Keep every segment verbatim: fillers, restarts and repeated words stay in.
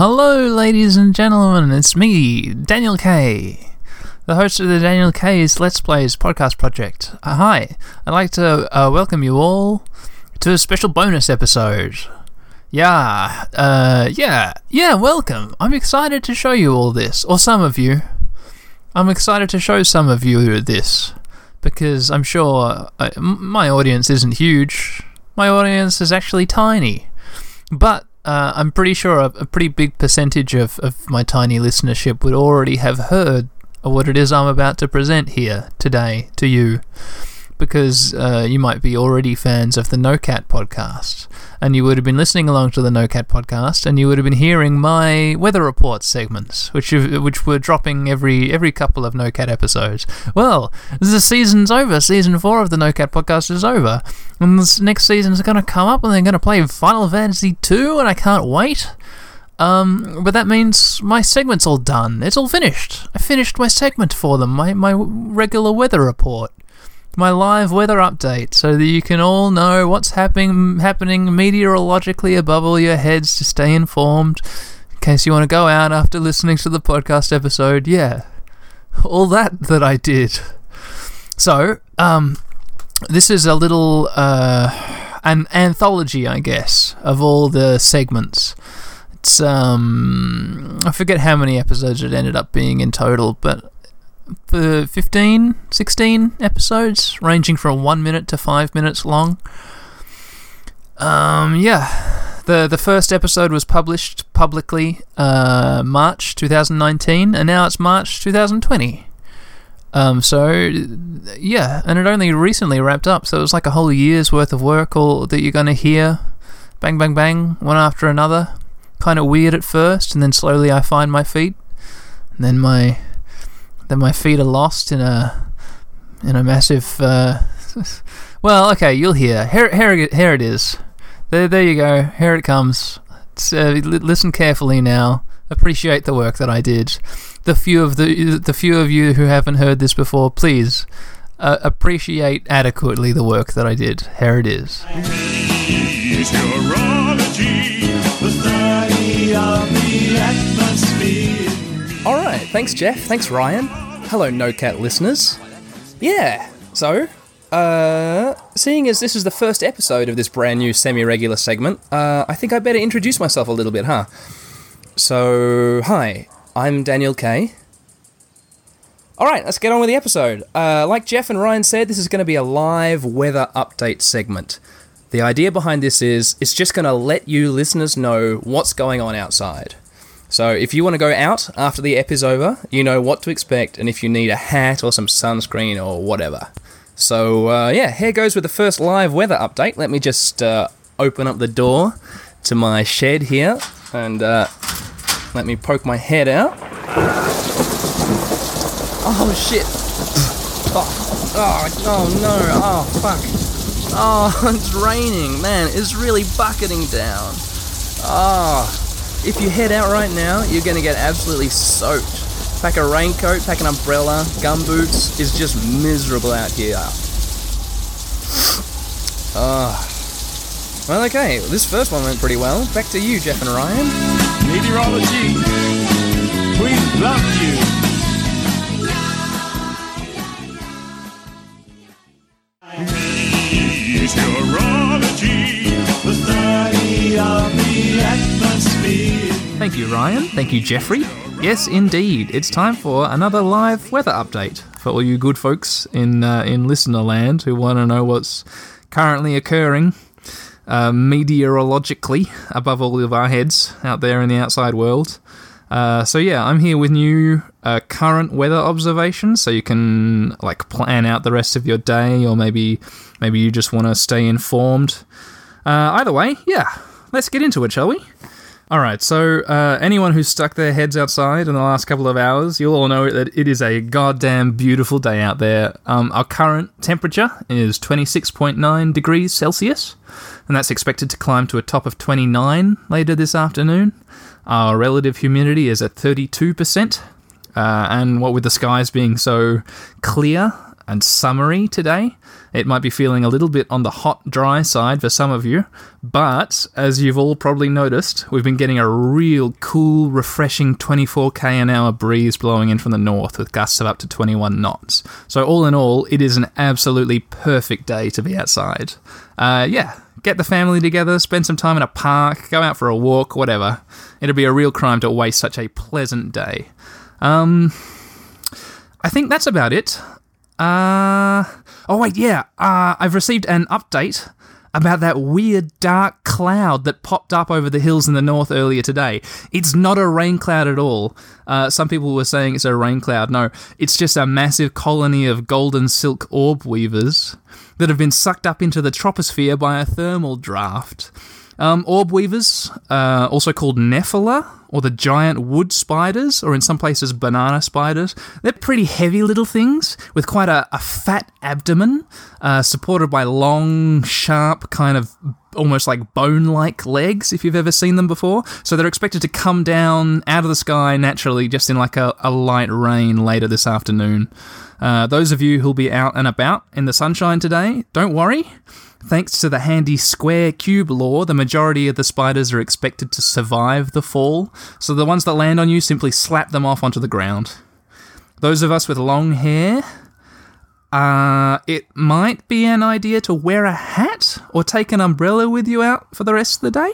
Hello, ladies and gentlemen, it's me, Daniel K, the host of the Daniel K's Let's Plays podcast project. Uh, hi, I'd like to uh, welcome you all to a special bonus episode. Yeah, uh, yeah, yeah, welcome. I'm excited to show you all this, or some of you. I'm excited to show some of you this, because I'm sure I, my audience isn't huge. My audience is actually tiny, but Uh, I'm pretty sure a, a pretty big percentage of, of my tiny listenership would already have heard of what it is I'm about to present here today to you, because uh, you might be already fans of the NoCat podcast, and you would have been listening along to the NoCat podcast, and you would have been hearing my weather report segments, which which were dropping every every couple of NoCat episodes. Well, the season's over. Season four of the NoCat podcast is over. And this next season is going to come up, and they're going to play Final Fantasy two, and I can't wait. Um, but that means my segment's all done. It's all finished. I finished my segment for them, my, my regular weather report, my live weather update, so that you can all know what's happening happening meteorologically above all your heads to stay informed, in case you want to go out after listening to the podcast episode. Yeah, all that that I did. So, um... this is a little uh, an anthology, I guess, of all the segments. It's um, I forget how many episodes it ended up being in total, but for fifteen, sixteen episodes, ranging from one minute to five minutes long. Um, yeah, the the first episode was published publicly uh, March twenty nineteen, and now it's March twenty twenty. Um, so, yeah, and it only recently wrapped up, so it was like a whole year's worth of work all that you're going to hear, bang, bang, bang, one after another. Kind of weird at first, and then slowly I find my feet, and then my then my feet are lost in a in a massive, uh, well, okay, you'll hear, here, here, here it is, there, there you go, here it comes. So, listen carefully now, appreciate the work that I did. The few of the the few of you who haven't heard this before, please uh, appreciate adequately the work that I did. Here it is. All right, thanks Jeff, thanks Ryan. Hello, NoCat listeners. Yeah, so uh, seeing as this is the first episode of this brand new semi-regular segment, uh, I think I better introduce myself a little bit, huh? So, hi. I'm Daniel K. Alright, let's get on with the episode. Uh, like Jeff and Ryan said, this is going to be a live weather update segment. The idea behind this is, it's just going to let you listeners know what's going on outside. So if you want to go out after the ep is over, you know what to expect, and if you need a hat or some sunscreen or whatever. So uh, yeah, here goes with the first live weather update. Let me just uh, open up the door to my shed here, and... Uh, let me poke my head out. Oh shit! Oh, oh, oh no! Oh fuck! Oh, it's raining, man. It's really bucketing down. Ah, oh, if you head out right now, you're gonna get absolutely soaked. Pack a raincoat, pack an umbrella, gumboots. It's just miserable out here. Ah. Oh. Well, okay, this first one went pretty well. Back to you, Jeff and Ryan. Meteorology, we love you. Meteorology, the study of the atmosphere. Thank you, Ryan. Thank you, Jeffrey. Yes, indeed. It's time for another live weather update for all you good folks in uh, in listener land who want to know what's currently occurring. Uh, meteorologically above all of our heads out there in the outside world. Uh, so yeah, I'm here with new uh, current weather observations, so you can like plan out the rest of your day, or maybe maybe you just want to stay informed. Uh, either way, yeah, let's get into it, shall we? Alright, so uh, anyone who's stuck their heads outside in the last couple of hours, you'll all know that it is a goddamn beautiful day out there. Um, our current temperature is twenty-six point nine degrees Celsius, and that's expected to climb to a top of twenty-nine later this afternoon. Our relative humidity is at thirty-two percent, uh, and what with the skies being so clear, and summery today. It might be feeling a little bit on the hot, dry side for some of you, but as you've all probably noticed, we've been getting a real cool, refreshing twenty-four k an hour breeze blowing in from the north with gusts of up to twenty-one knots. So all in all, it is an absolutely perfect day to be outside. Uh, yeah, get the family together, spend some time in a park, go out for a walk, whatever. It'd be a real crime to waste such a pleasant day. Um, I think that's about it. Uh, oh wait, yeah, uh, I've received an update about that weird dark cloud that popped up over the hills in the north earlier today. It's not a rain cloud at all. Uh, some people were saying it's a rain cloud. No, it's just a massive colony of golden silk orb weavers that have been sucked up into the troposphere by a thermal draft. Um, orb weavers, uh, also called Nephila, or the giant wood spiders, or in some places banana spiders. They're pretty heavy little things with quite a, a fat abdomen, uh, supported by long, sharp, kind of almost like bone-like legs, if you've ever seen them before. So they're expected to come down out of the sky naturally just in like a, a light rain later this afternoon. Uh, those of you who'll be out and about in the sunshine today, don't worry. Thanks to the handy square-cube law, the majority of the spiders are expected to survive the fall, so the ones that land on you, simply slap them off onto the ground. Those of us with long hair, uh, it might be an idea to wear a hat or take an umbrella with you out for the rest of the day.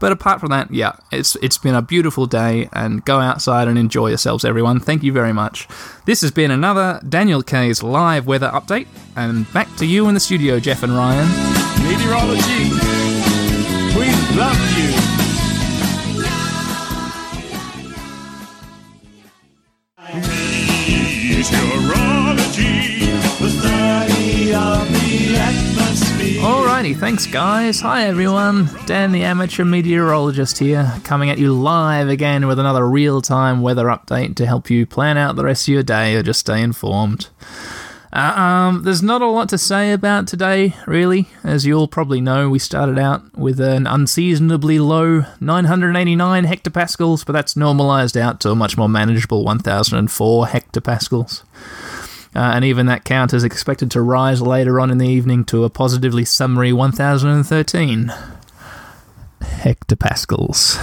But apart from that, yeah, it's it's been a beautiful day, and go outside and enjoy yourselves, everyone. Thank you very much. This has been another Daniel K's live weather update, and back to you in the studio, Jeff and Ryan. Meteorology, we love you. Meteorology, the study of the atmosphere. Alrighty, thanks guys. Hi everyone, Dan the amateur meteorologist here, coming at you live again with another real-time weather update to help you plan out the rest of your day or just stay informed. Uh, um, there's not a lot to say about today, really. As you all probably know, we started out with an unseasonably low nine hundred eighty-nine hectopascals, but that's normalised out to a much more manageable one thousand four hectopascals. Uh, and even that count is expected to rise later on in the evening to a positively summery one thousand thirteen hectopascals.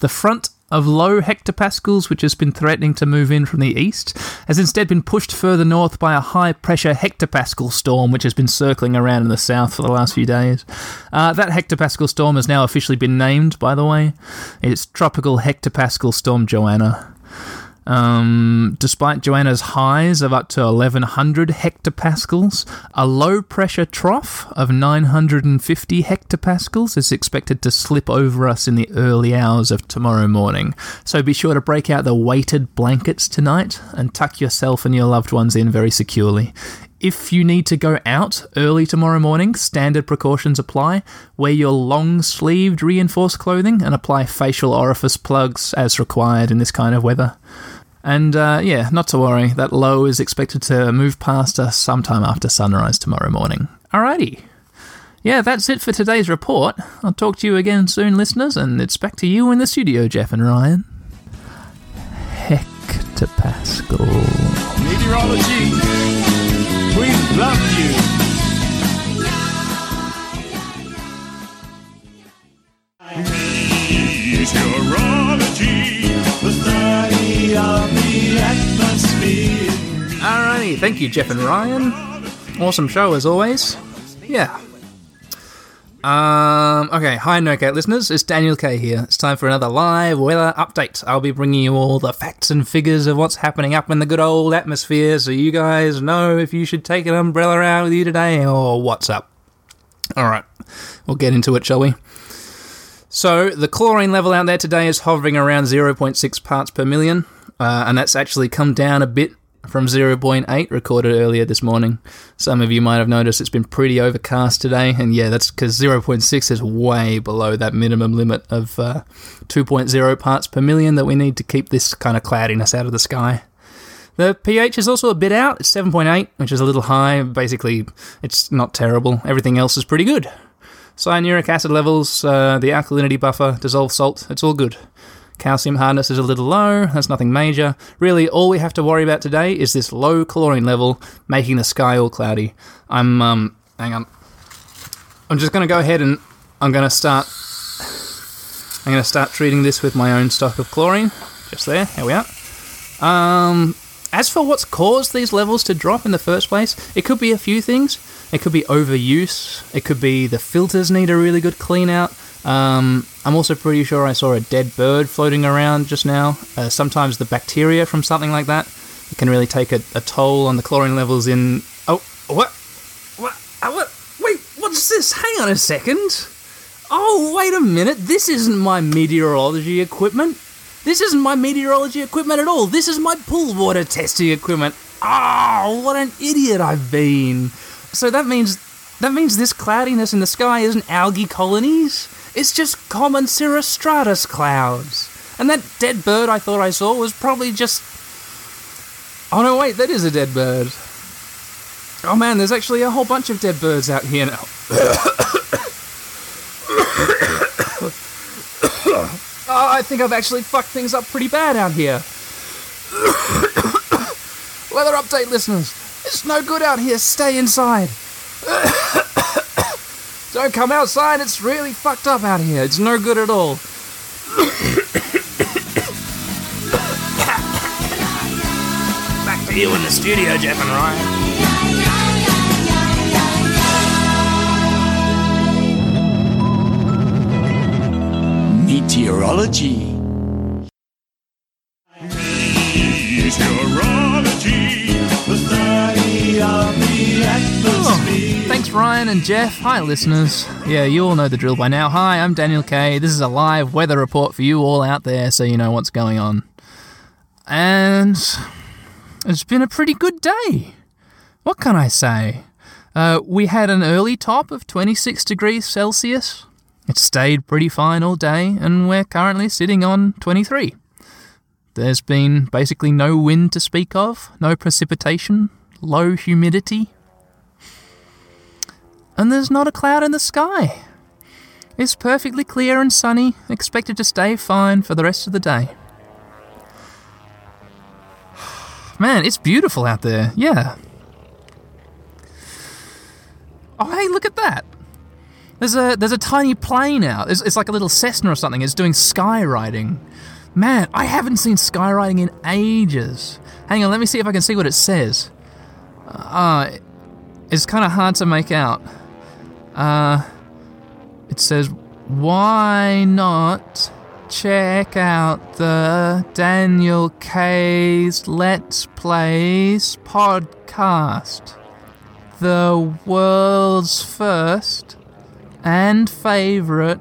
The front of low hectopascals, which has been threatening to move in from the east, has instead been pushed further north by a high-pressure hectopascal storm, which has been circling around in the south for the last few days. Uh, that hectopascal storm has now officially been named, by the way. It's Tropical Hectopascal Storm Joanna. Um, despite Joanna's highs of up to eleven hundred hectopascals, a low-pressure trough of nine hundred fifty hectopascals is expected to slip over us in the early hours of tomorrow morning. So be sure to break out the weighted blankets tonight and tuck yourself and your loved ones in very securely. If you need to go out early tomorrow morning, standard precautions apply. Wear your long-sleeved reinforced clothing and apply facial orifice plugs as required in this kind of weather. And uh, yeah, not to worry, that low is expected to move past us sometime after sunrise tomorrow morning. Alrighty. Yeah, that's it for today's report. I'll talk to you again soon, listeners, and it's back to you in the studio, Jeff and Ryan. Hectopascal. Meteorology. We love you. Meteorology, the study of the atmosphere. Alrighty, thank you, Jeff and Ryan. Awesome show as always. Yeah. Um, okay, hi NoCat listeners, it's Daniel K here. It's time for another live weather update. I'll be bringing you all the facts and figures of what's happening up in the good old atmosphere, so you guys know if you should take an umbrella out with you today or what's up. Alright, we'll get into it, shall we? So, the chlorine level out there today is hovering around zero point six parts per million, uh, and that's actually come down a bit from zero point eight recorded earlier this morning. Some of you might have noticed it's been pretty overcast today, and yeah, that's because zero point six is way below that minimum limit of uh, two point zero parts per million that we need to keep this kind of cloudiness out of the sky. The pH is also a bit out. It's seven point eight, which is a little high. Basically, it's not terrible. Everything else is pretty good. Cyanuric acid levels, uh, the alkalinity buffer, dissolved salt, it's all good. Calcium hardness is a little low, that's nothing major. Really, all we have to worry about today is this low chlorine level making the sky all cloudy. I'm, um, hang on. I'm just going to go ahead and I'm going to start, I'm going to start treating this with my own stock of chlorine. Just there, here we are. Um, as for what's caused these levels to drop in the first place, it could be a few things. It could be overuse, it could be the filters need a really good clean out. Um, I'm also pretty sure I saw a dead bird floating around just now. Uh, sometimes the bacteria from something like that it can really take a, a toll on the chlorine levels in... Oh, what? What? What? Wait, what's this? Hang on a second. Oh, wait a minute. This isn't my meteorology equipment. This isn't my meteorology equipment at all. This is my pool water testing equipment. Oh, what an idiot I've been. So that means that means this cloudiness in the sky isn't algae colonies. It's just common cirrostratus clouds. And that dead bird I thought I saw was probably just... Oh no, wait, that is a dead bird. Oh man, there's actually a whole bunch of dead birds out here now. Oh, I think I've actually fucked things up pretty bad out here. Weather update, listeners. It's no good out here, stay inside. Don't come outside, it's really fucked up out here. It's no good at all. Back to you in the studio, Jeff and Ryan. Meteorology. Meteorology, the study of the atmosphere. Thanks, Ryan and Jeff. Hi, listeners. Yeah, you all know the drill by now. Hi, I'm Daniel K. This is a live weather report for you all out there so you know what's going on. And it's been a pretty good day. What can I say? Uh, we had an early top of twenty-six degrees Celsius. It stayed pretty fine all day, and we're currently sitting on twenty-three. There's been basically no wind to speak of, no precipitation, low humidity. And there's not a cloud in the sky. It's perfectly clear and sunny, expected to stay fine for the rest of the day. Man, it's beautiful out there, yeah. Oh, hey, look at that. There's a there's a tiny plane out. It's, it's like a little Cessna or something. It's doing skywriting. Man, I haven't seen skywriting in ages. Hang on, let me see if I can see what it says. Uh, it's kind of hard to make out. Uh, it says, why not check out the Daniel K's Let's Plays podcast? The world's first and favourite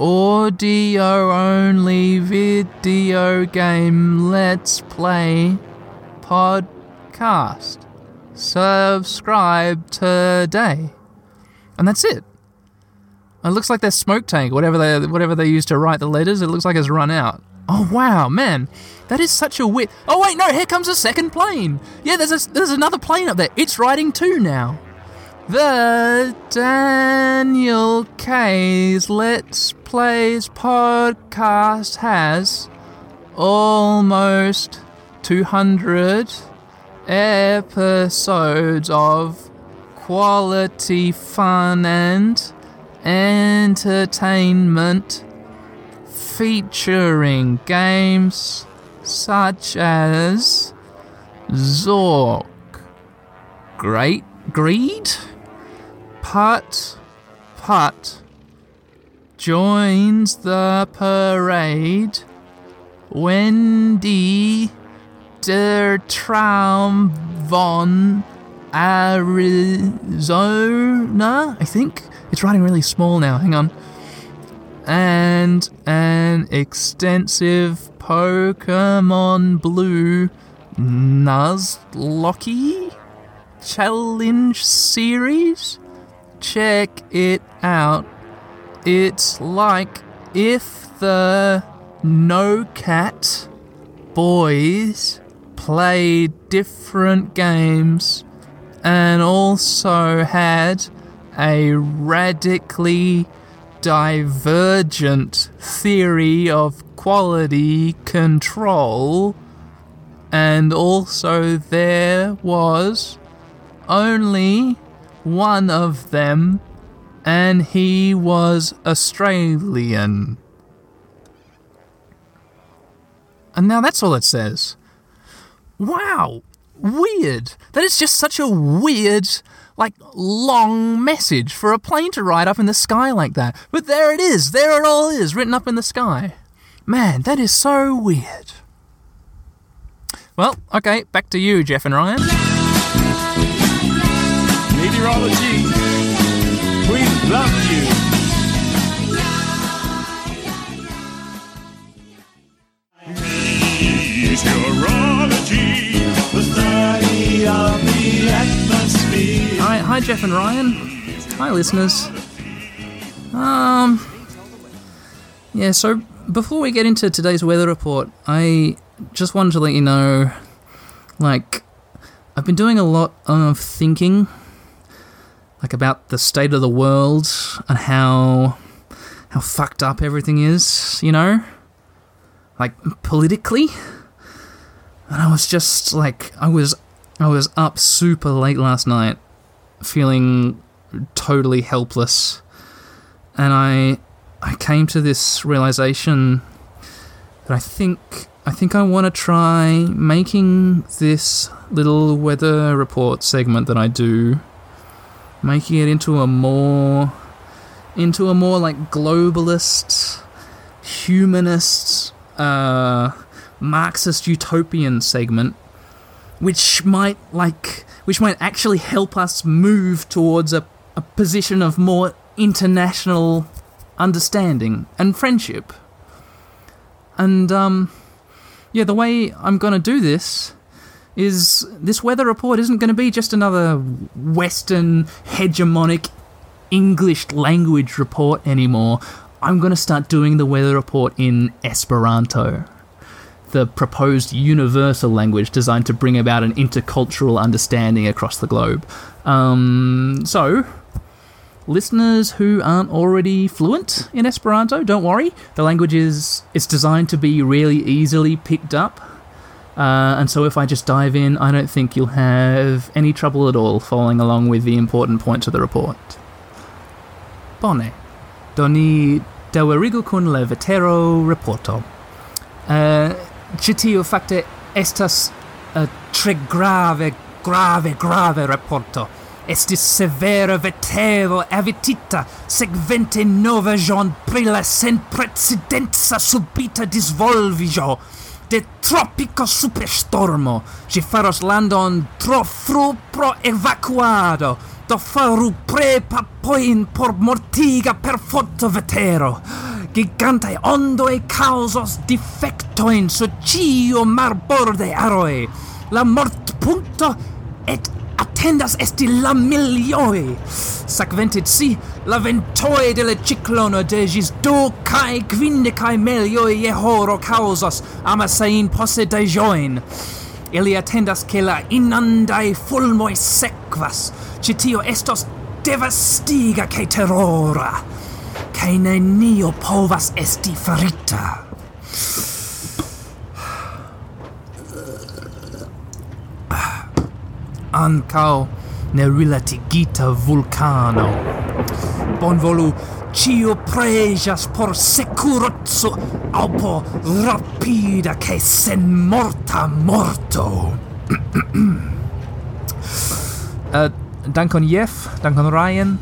audio-only video game Let's Play podcast. Subscribe today. And that's it. It looks like their smoke tank, whatever they whatever they use to write the letters, it looks like it's run out. Oh, wow, man. That is such a wit. Oh, wait, no, here comes a second plane. Yeah, there's a, there's another plane up there. It's riding too now. The Daniel K's Let's Plays podcast has almost two hundred... episodes of quality fun and entertainment featuring games such as Zork, Great Greed, Putt Putt joins the parade, Wendy Der Traum von Arizona, I think. It's writing really small now, hang on. And an extensive Pokemon Blue Nuzlocke challenge series. Check it out. It's like if the NoCat boys play different games and also had a radically divergent theory of quality control, and also there was only one of them, and he was Australian. And now that's all it says. Wow, weird. That is just such a weird, like, long message for a plane to ride up in the sky like that. But there it is, there it all is, written up in the sky. Man, that is so weird. Well, okay, back to you, Jeff and Ryan. Meteorology, we love you. Meteorology, the study of the atmosphere. All right, hi, Jeff and Ryan. Hi, listeners. Um, yeah, so before we get into today's weather report, I just wanted to let you know, like, I've been doing a lot of thinking, like, about the state of the world and how how fucked up everything is, you know, like, politically. And I was just like, I was I was up super late last night, feeling totally helpless, and I I came to this realization that I think. I think I want to try making this little weather report segment that I do, making it into a more, into a more like globalist, humanist, uh, Marxist utopian segment, which might like, which might actually help us move towards a, a position of more international understanding and friendship. And, um... yeah, the way I'm going to do this is this weather report isn't going to be just another Western, hegemonic, English language report anymore. I'm going to start doing the weather report in Esperanto, the proposed universal language designed to bring about an intercultural understanding across the globe. Um, so, listeners who aren't already fluent in Esperanto, don't worry. The language is it's designed to be really easily picked up. Uh, and so if I just dive in, I don't think you'll have any trouble at all following along with the important points of the report. Bone. Doni dawerigo kun le vetero reporto. Citio facte estas tre grave, grave, grave reporto. Estis severa vetero avitita, sekvente nova jon brila sen precedenza subita disvolviĝo de tropika superstormo. Ĝi faros landon tro fru pro evakuado, do faru prepapojn por mortiga perforto vetero. Gigantaj ondoj kaŭzos difektojn sur ĉiu marborde aroj. La mortpunto et attendas esti la milioi. Sakventit si la ventoi de la ciclono de gis du cae quindecae melioi e horo causas amasain posedajoin. Ili attendas che la inandae fulmoi sequas. Citio estos devastiga cae terrora, cae nenio povas esti farita. Ancao nerilatigita vulcano. Bonvolu cio prejas por securezzo au por rapida che sen morta morto. uh, dankon Jeff, dankon Ryan,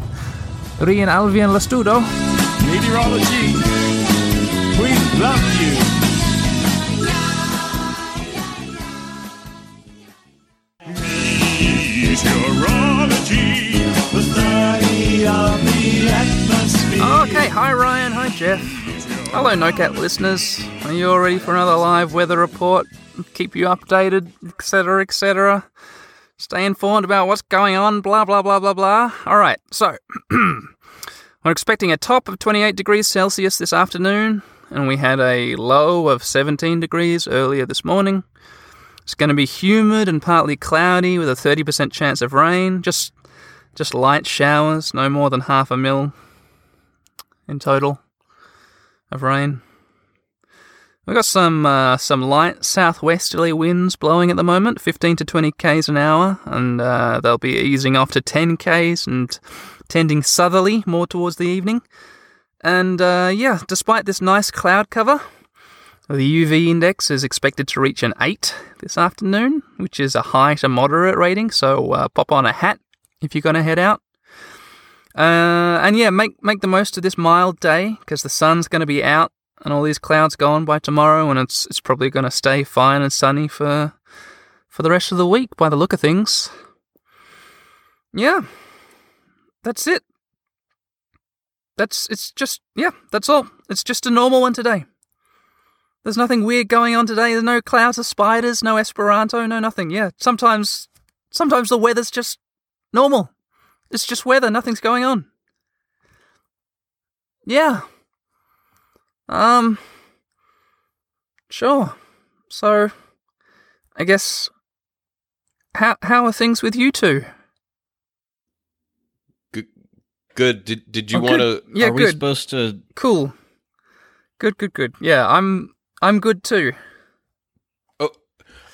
Rien Alvien la studo. Meteorology, we love you. Okay, hi Ryan, hi Jeff. Hello NoCat listeners. Are you all ready for another live weather report? Keep you updated, et cetera, et cetera. Stay informed about what's going on, blah, blah, blah, blah, blah. Alright, so, we're expecting a top of twenty-eight degrees Celsius this afternoon, and we had a low of seventeen degrees earlier this morning. It's going to be humid and partly cloudy with a thirty percent chance of rain. Just, just light showers, no more than half a mil in total of rain. We've got some uh, some light southwesterly winds blowing at the moment, fifteen to twenty kays an hour, and uh, they'll be easing off to ten kays and tending southerly more towards the evening. And uh, yeah, despite this nice cloud cover, the U V index is expected to reach an eight this afternoon, which is a high to moderate rating, so uh, pop on a hat if you're going to head out. Uh, and yeah, make, make the most of this mild day, because the sun's going to be out and all these clouds gone by tomorrow, and it's it's probably going to stay fine and sunny for for the rest of the week, by the look of things. Yeah, that's it. That's it's just yeah, that's all. It's just a normal one today. There's nothing weird going on today. There's no clouds or spiders, no Esperanto, no nothing. Yeah, sometimes sometimes the weather's just normal. It's just weather. Nothing's going on. Yeah. Um, sure. So, I guess, how how are things with you two? Good. Good. Did did you oh, want to? Yeah, are good. we supposed to? Cool. Good. Good. Good. Yeah, I'm I'm good too. Oh,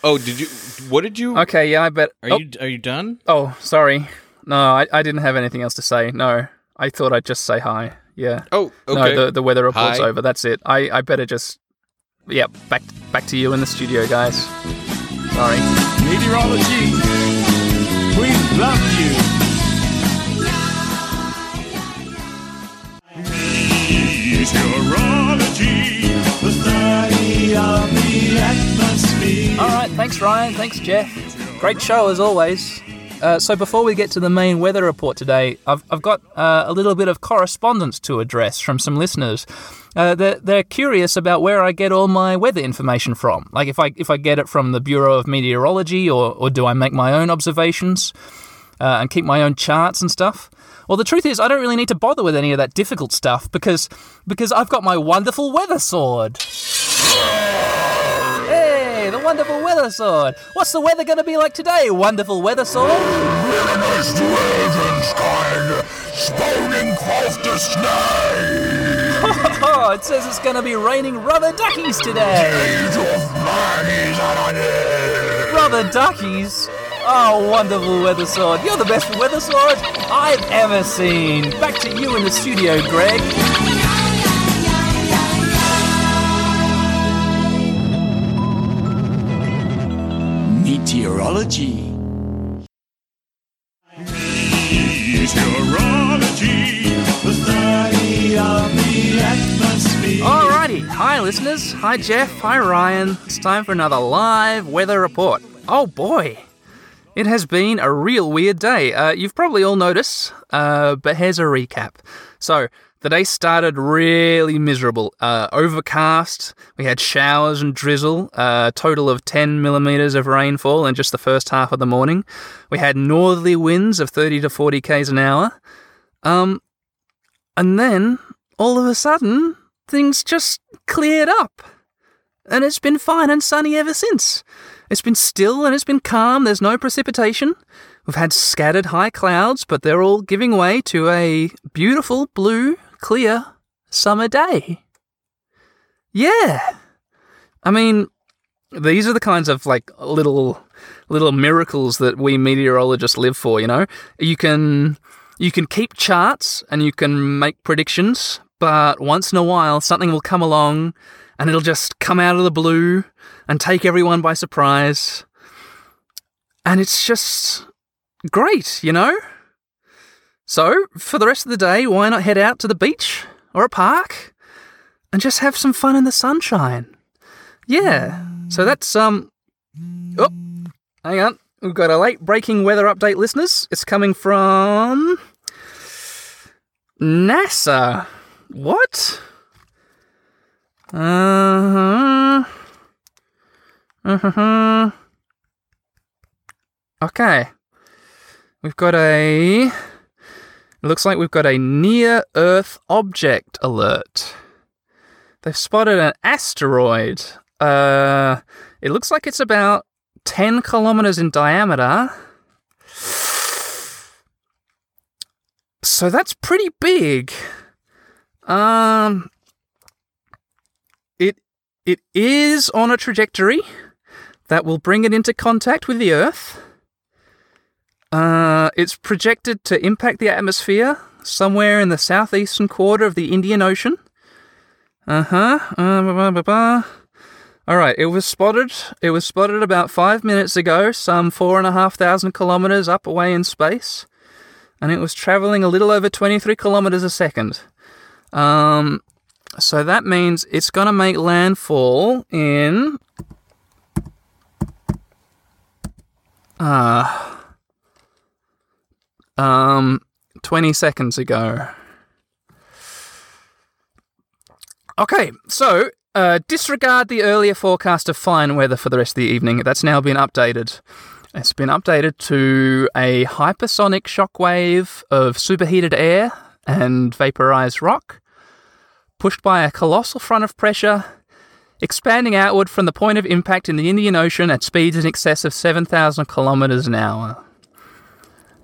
oh, did you? What did you? Okay. Yeah, I bet. Are oh. you are you done? Oh, sorry. No, I I didn't have anything else to say. No, I thought I'd just say hi. Yeah. Oh, okay. No, the, the weather report's Hi. over. That's it. I, I better just... Yeah, back back to you in the studio, guys. Sorry. Meteorology, we love you. Meteorology, the study of the atmosphere. All right, thanks, Ryan. Thanks, Jeff. Great show, as always. Uh, so before we get to the main weather report today, I've I've got uh, a little bit of correspondence to address from some listeners. Uh, they're, they're curious about where I get all my weather information from. Like if I if I get it from the Bureau of Meteorology, or, or do I make my own observations uh, and keep my own charts and stuff? Well, the truth is I don't really need to bother with any of that difficult stuff because because I've got my wonderful weather sword. The wonderful weather sword. What's the weather going to be like today, wonderful weather sword? Oh, it says it's going to be raining rubber duckies today. Rubber duckies? Oh, wonderful weather sword. You're the best weather sword I've ever seen. Back to you in the studio, Greg. Meteorology. Meteorology, the study of the atmosphere. Alrighty, hi listeners, hi Jeff, hi Ryan. It's time for another live weather report. Oh boy, it has been a real weird day. Uh, you've probably all noticed, uh, but here's a recap. So, the day started really miserable, uh, overcast, we had showers and drizzle, a uh, total of ten millimetres of rainfall in just the first half of the morning. We had northerly winds of thirty to forty kays an hour. Um, and then, all of a sudden, things just cleared up. And it's been fine and sunny ever since. It's been still and it's been calm, there's no precipitation. We've had scattered high clouds, but they're all giving way to a beautiful blue, clear summer day. Yeah. I mean, these are the kinds of like little little miracles that we meteorologists live for, you know? You can you can keep charts and you can make predictions, but once in a while something will come along and it'll just come out of the blue and take everyone by surprise. And it's just great, you know? So, for the rest of the day, why not head out to the beach or a park and just have some fun in the sunshine? Yeah. So that's, um... Oh, hang on. We've got a late-breaking weather update, listeners. It's coming from... NASA. What? Uh-huh. Uh-huh. Okay. We've got a... It looks like we've got a near-Earth object alert. They've spotted an asteroid. Uh, it looks like it's about ten kilometres in diameter. So that's pretty big. Um, it It is on a trajectory that will bring it into contact with the Earth. Uh, it's projected to impact the atmosphere somewhere in the southeastern quarter of the Indian Ocean. Uh-huh. Uh, blah, blah, blah. All right, it was spotted. It was spotted about five minutes ago, some four and a half thousand kilometres up away in space, and it was travelling a little over twenty-three kilometres a second. Um, so that means it's going to make landfall in uh, um, twenty seconds ago. Okay, so... Uh, disregard the earlier forecast of fine weather for the rest of the evening. That's now been updated. It's been updated to a hypersonic shockwave of superheated air and vaporized rock, pushed by a colossal front of pressure, expanding outward from the point of impact in the Indian Ocean at speeds in excess of seven thousand kilometers an hour.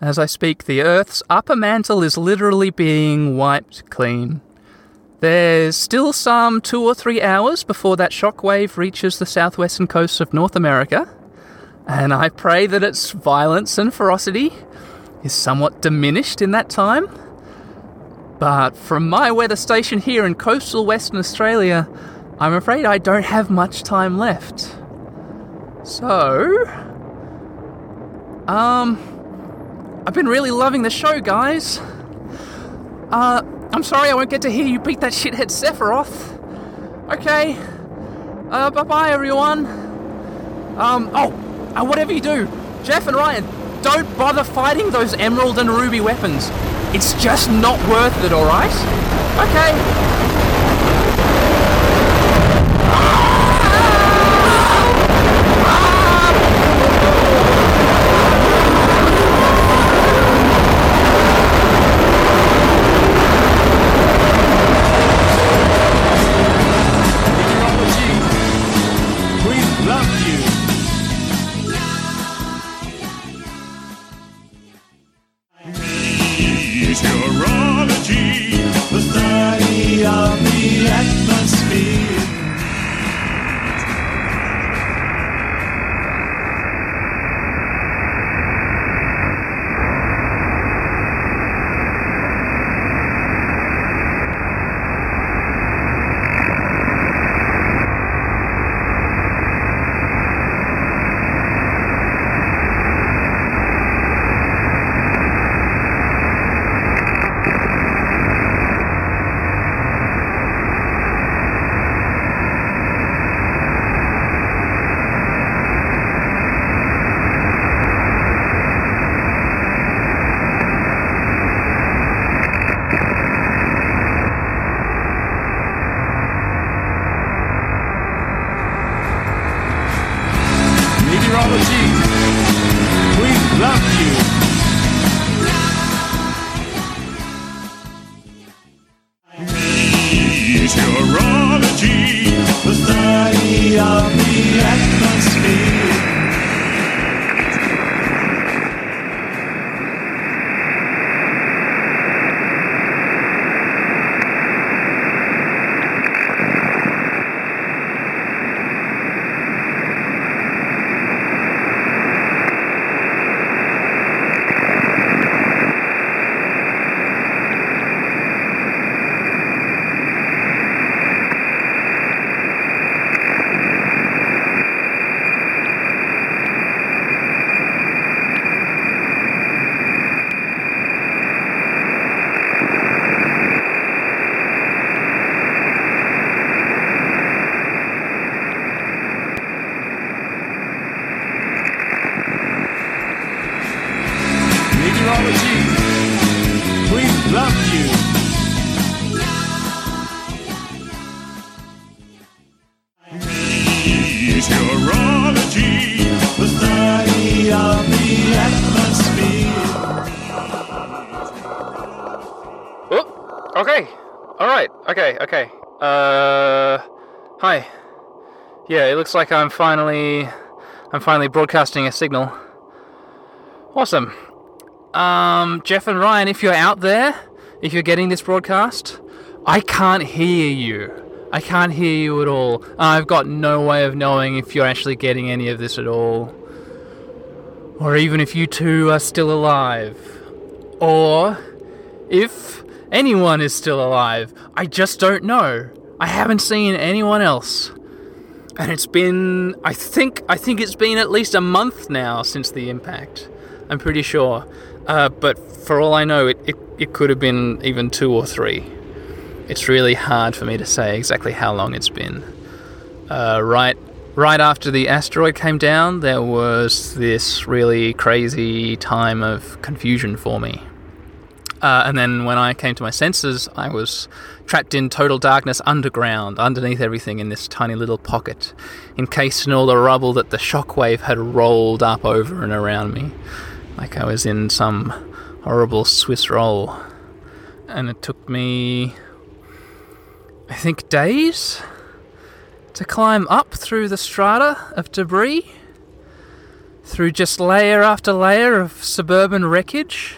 As I speak, the Earth's upper mantle is literally being wiped clean. There's still some two or three hours before that shockwave reaches the southwestern coast of North America, and I pray that its violence and ferocity is somewhat diminished in that time. But from my weather station here in coastal Western Australia, I'm afraid I don't have much time left. So... Um... I've been really loving the show, guys. Uh... I'm sorry I won't get to hear you beat that shithead Sephiroth. Okay. Uh, bye-bye, everyone. Um, oh, uh, whatever you do, Jeff and Ryan, don't bother fighting those emerald and ruby weapons. It's just not worth it, all right? Okay. Okay, uh, hi. Yeah, it looks like I'm finally, I'm finally broadcasting a signal. Awesome. Um, Jeff and Ryan, if you're out there, if you're getting this broadcast, I can't hear you. I can't hear you at all. I've got no way of knowing if you're actually getting any of this at all. Or even if you two are still alive. Or if anyone is still alive. I just don't know. I haven't seen anyone else. And it's been... I think I think it's been at least a month now since the impact. I'm pretty sure. Uh, but for all I know, it, it, it could have been even two or three. It's really hard for me to say exactly how long it's been. Uh, right right after the asteroid came down, there was this really crazy time of confusion for me. Uh, and then when I came to my senses, I was trapped in total darkness underground, underneath everything in this tiny little pocket, encased in all the rubble that the shockwave had rolled up over and around me, like I was in some horrible Swiss roll. And it took me... I think days to climb up through the strata of debris, through just layer after layer of suburban wreckage,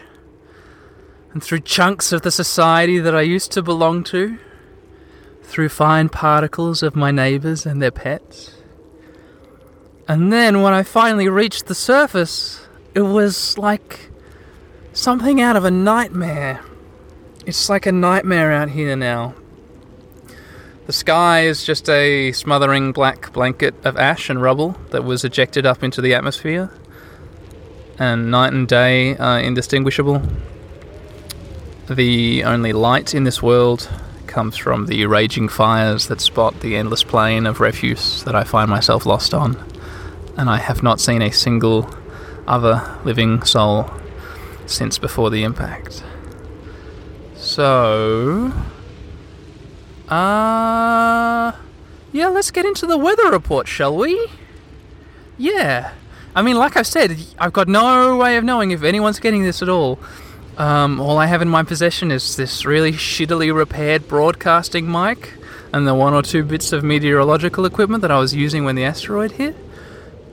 and through chunks of the society that I used to belong to, through fine particles of my neighbours and their pets. And then when I finally reached the surface, it was like something out of a nightmare. It's like a nightmare out here now. The sky is just a smothering black blanket of ash and rubble that was ejected up into the atmosphere. And night and day are indistinguishable. The only light in this world comes from the raging fires that spot the endless plain of refuse that I find myself lost on. And I have not seen a single other living soul since before the impact. So... Uh, yeah, let's get into the weather report, shall we? Yeah. I mean, like I said, I've got no way of knowing if anyone's getting this at all. Um, all I have in my possession is this really shittily repaired broadcasting mic and the one or two bits of meteorological equipment that I was using when the asteroid hit.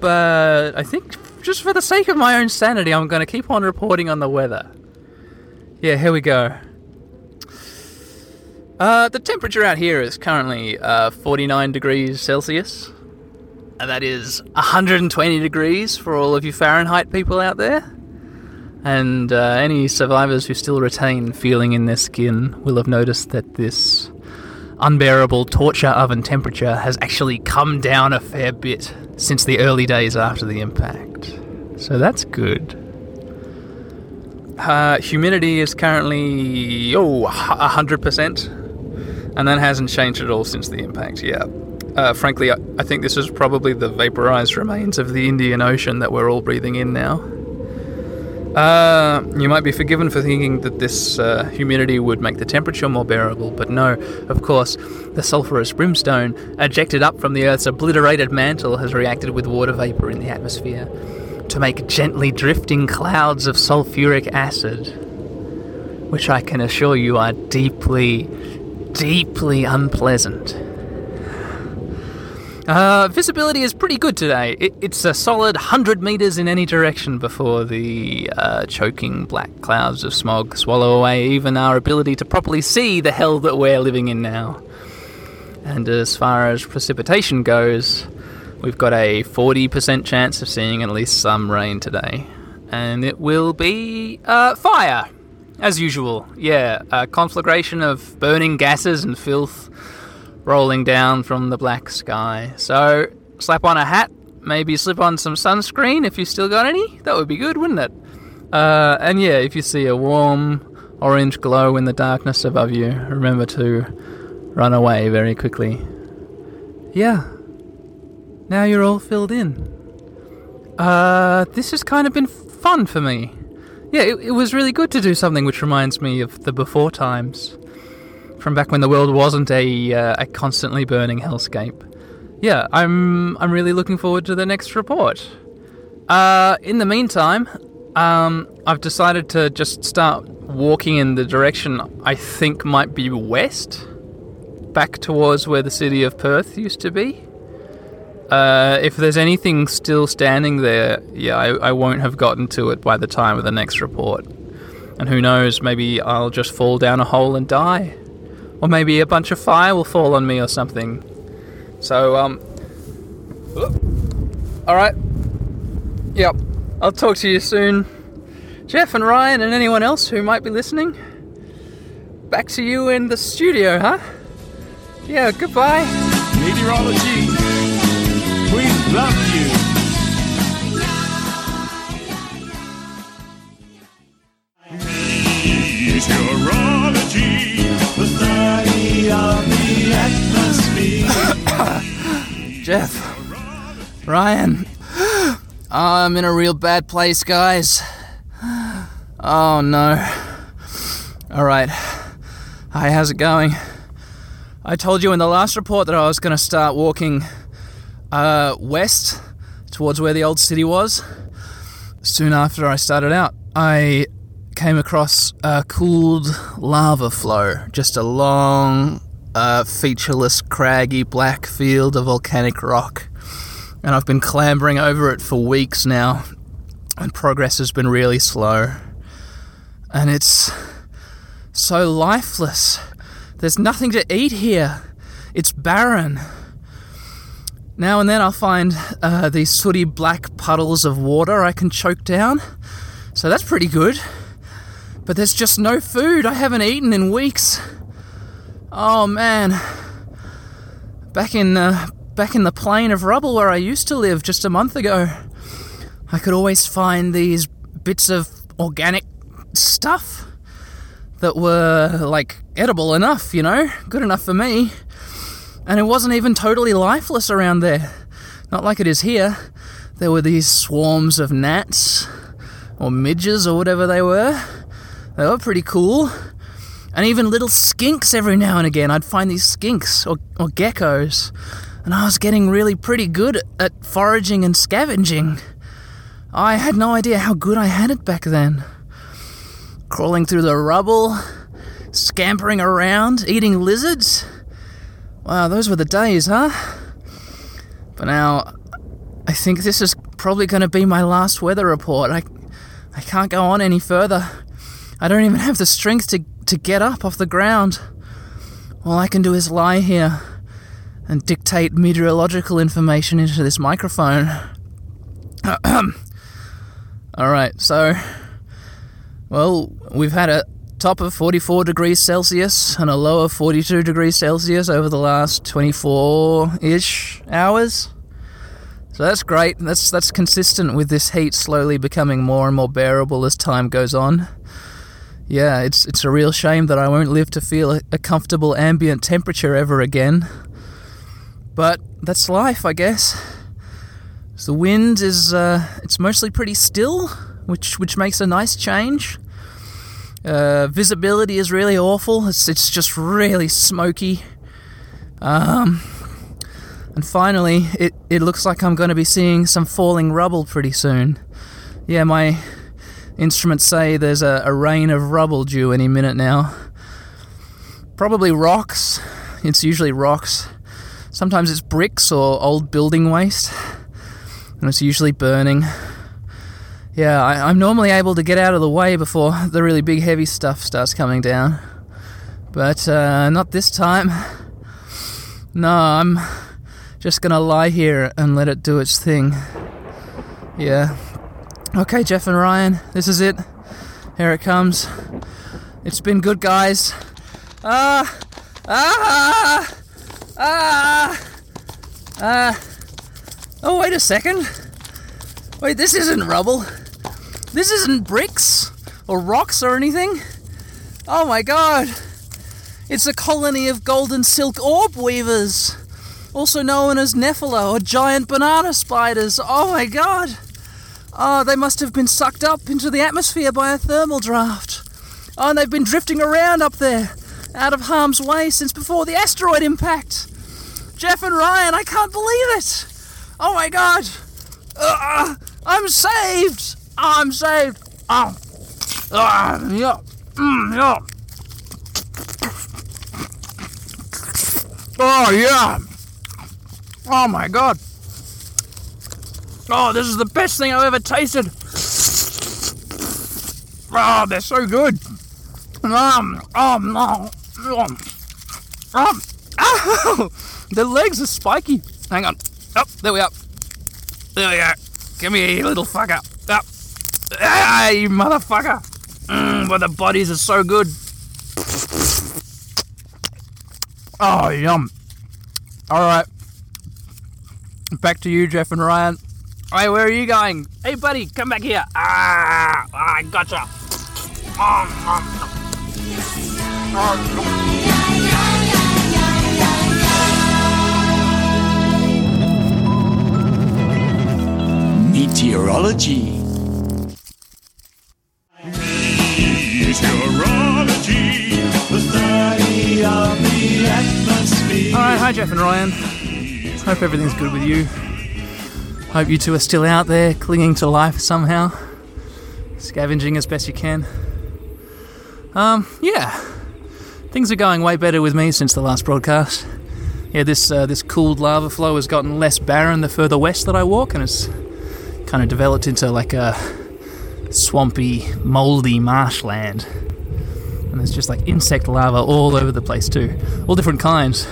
But I think just for the sake of my own sanity, I'm going to keep on reporting on the weather. Yeah, here we go. Uh, the temperature out here is currently uh, forty-nine degrees Celsius. And that is one hundred twenty degrees for all of you Fahrenheit people out there. And uh, any survivors who still retain feeling in their skin will have noticed that this unbearable torture oven temperature has actually come down a fair bit since the early days after the impact. So that's good. Uh, humidity is currently, oh, one hundred percent, and that hasn't changed at all since the impact, yeah. Uh, frankly, I, I think this is probably the vaporized remains of the Indian Ocean that we're all breathing in now. Uh, you might be forgiven for thinking that this uh, humidity would make the temperature more bearable, but no, of course, the sulphurous brimstone ejected up from the Earth's obliterated mantle has reacted with water vapor in the atmosphere to make gently drifting clouds of sulfuric acid, which I can assure you are deeply, deeply unpleasant. Uh, visibility is pretty good today. It, it's a solid one hundred meters in any direction before the uh, choking black clouds of smog swallow away even our ability to properly see the hell that we're living in now. And as far as precipitation goes, we've got a forty percent chance of seeing at least some rain today. And it will be uh, fire, as usual. Yeah, a conflagration of burning gases and filth rolling down from the black sky. So slap on a hat, maybe slip on some sunscreen if you still got any. That would be good, wouldn't it? Uh, and yeah, if you see a warm orange glow in the darkness above you, remember to run away very quickly. Yeah. Now you're all filled in. Uh, this has kind of been fun for me. Yeah, it, it was really good to do something which reminds me of the before times, from back when the world wasn't a uh, a constantly burning hellscape. Yeah, I'm I'm really looking forward to the next report. Uh, in the meantime, um, I've decided to just start walking in the direction I think might be west, back towards where the city of Perth used to be. Uh, if there's anything still standing there, yeah, I, I won't have gotten to it by the time of the next report. And who knows, maybe I'll just fall down a hole and die. Or maybe a bunch of fire will fall on me or something. So, um... alright. Yep. I'll talk to you soon. Jeff and Ryan and anyone else who might be listening. Back to you in the studio, huh? Yeah, goodbye. Meteorology, we love you. Meteorology, the study of the atmosphere. Jeff, Ryan, I'm in a real bad place, guys. Oh no. Alright. Hi, how's it going? I told you in the last report that I was going to start walking uh, west towards where the old city was. Soon after I started out, I came across a cooled lava flow, just a long, uh, featureless, craggy black field of volcanic rock. And I've been clambering over it for weeks now, and progress has been really slow. And it's so lifeless. There's nothing to eat here. It's barren. Now and then I'll find uh, these sooty black puddles of water I can choke down. So that's pretty good. But there's just no food. I haven't eaten in weeks. Oh man. Back in uh, back in the plain of rubble where I used to live just a month ago, I could always find these bits of organic stuff that were, like, edible enough, you know? Good enough for me. And it wasn't even totally lifeless around there. Not like it is here. There were these swarms of gnats, or midges, or whatever they were. They were pretty cool. And even little skinks every now and again. I'd find these skinks, or, or geckos. And I was getting really pretty good at foraging and scavenging. I had no idea how good I had it back then. Crawling through the rubble, scampering around, eating lizards. Wow, those were the days, huh? But now, I think this is probably going to be my last weather report. I I can't go on any further. I don't even have the strength to, to get up off the ground. All I can do is lie here and dictate meteorological information into this microphone. Alright, so... well, we've had a top of forty-four degrees Celsius and a low of forty-two degrees Celsius over the last twenty-four-ish hours. So that's great. That's that's consistent with this heat slowly becoming more and more bearable as time goes on. Yeah, it's it's a real shame that I won't live to feel a, a comfortable ambient temperature ever again. But that's life, I guess. So the wind is uh, it's mostly pretty still, which which makes a nice change. Uh, visibility is really awful. It's it's just really smoky. Um, and finally, it, it looks like I'm going to be seeing some falling rubble pretty soon. Yeah, my instruments say there's a, a rain of rubble due any minute now. Probably rocks. It's usually rocks. Sometimes it's bricks or old building waste. And it's usually burning. Yeah, I, I'm normally able to get out of the way before the really big heavy stuff starts coming down. But uh, not this time. No, I'm just gonna lie here and let it do its thing. Yeah. Okay, Jeff and Ryan, this is it. Here it comes. It's been good, guys. Ah! Ah! Ah! Ah! Oh, wait a second. Wait, this isn't rubble. This isn't bricks, or rocks, or anything. Oh my god! It's a colony of golden silk orb weavers, also known as Nephila, or giant banana spiders. Oh my god! Oh, they must have been sucked up into the atmosphere by a thermal draft. Oh, and they've been drifting around up there, out of harm's way since before the asteroid impact. Jeff and Ryan, I can't believe it! Oh my god! Uh, I'm saved! I'm saved! Oh. Uh, yeah. Mm, yeah. Oh, yeah! Oh, my God! Oh, this is the best thing I've ever tasted! Oh, they're so good! Um, oh, no! from? Ow! The legs are spiky. Hang on. Oh, there we are. There we are. Come here, you little fucker. Oh. Ah, you motherfucker. Mmm, but the bodies are so good. Oh, yum. Alright. Back to you, Jeff and Ryan. Hey, where are you going? Hey, buddy, come back here. Ah, I gotcha. Meteorology. Meteorology, the study of the atmosphere. All right, hi, Jeff and Ryan. Hope everything's good with you. Hope you two are still out there, clinging to life somehow, scavenging as best you can. Um, yeah, things are going way better with me since the last broadcast. Yeah, this uh, this cooled lava flow has gotten less barren the further west that I walk, and it's kind of developed into like a swampy, mouldy marshland. And there's just like insect lava all over the place too, all different kinds.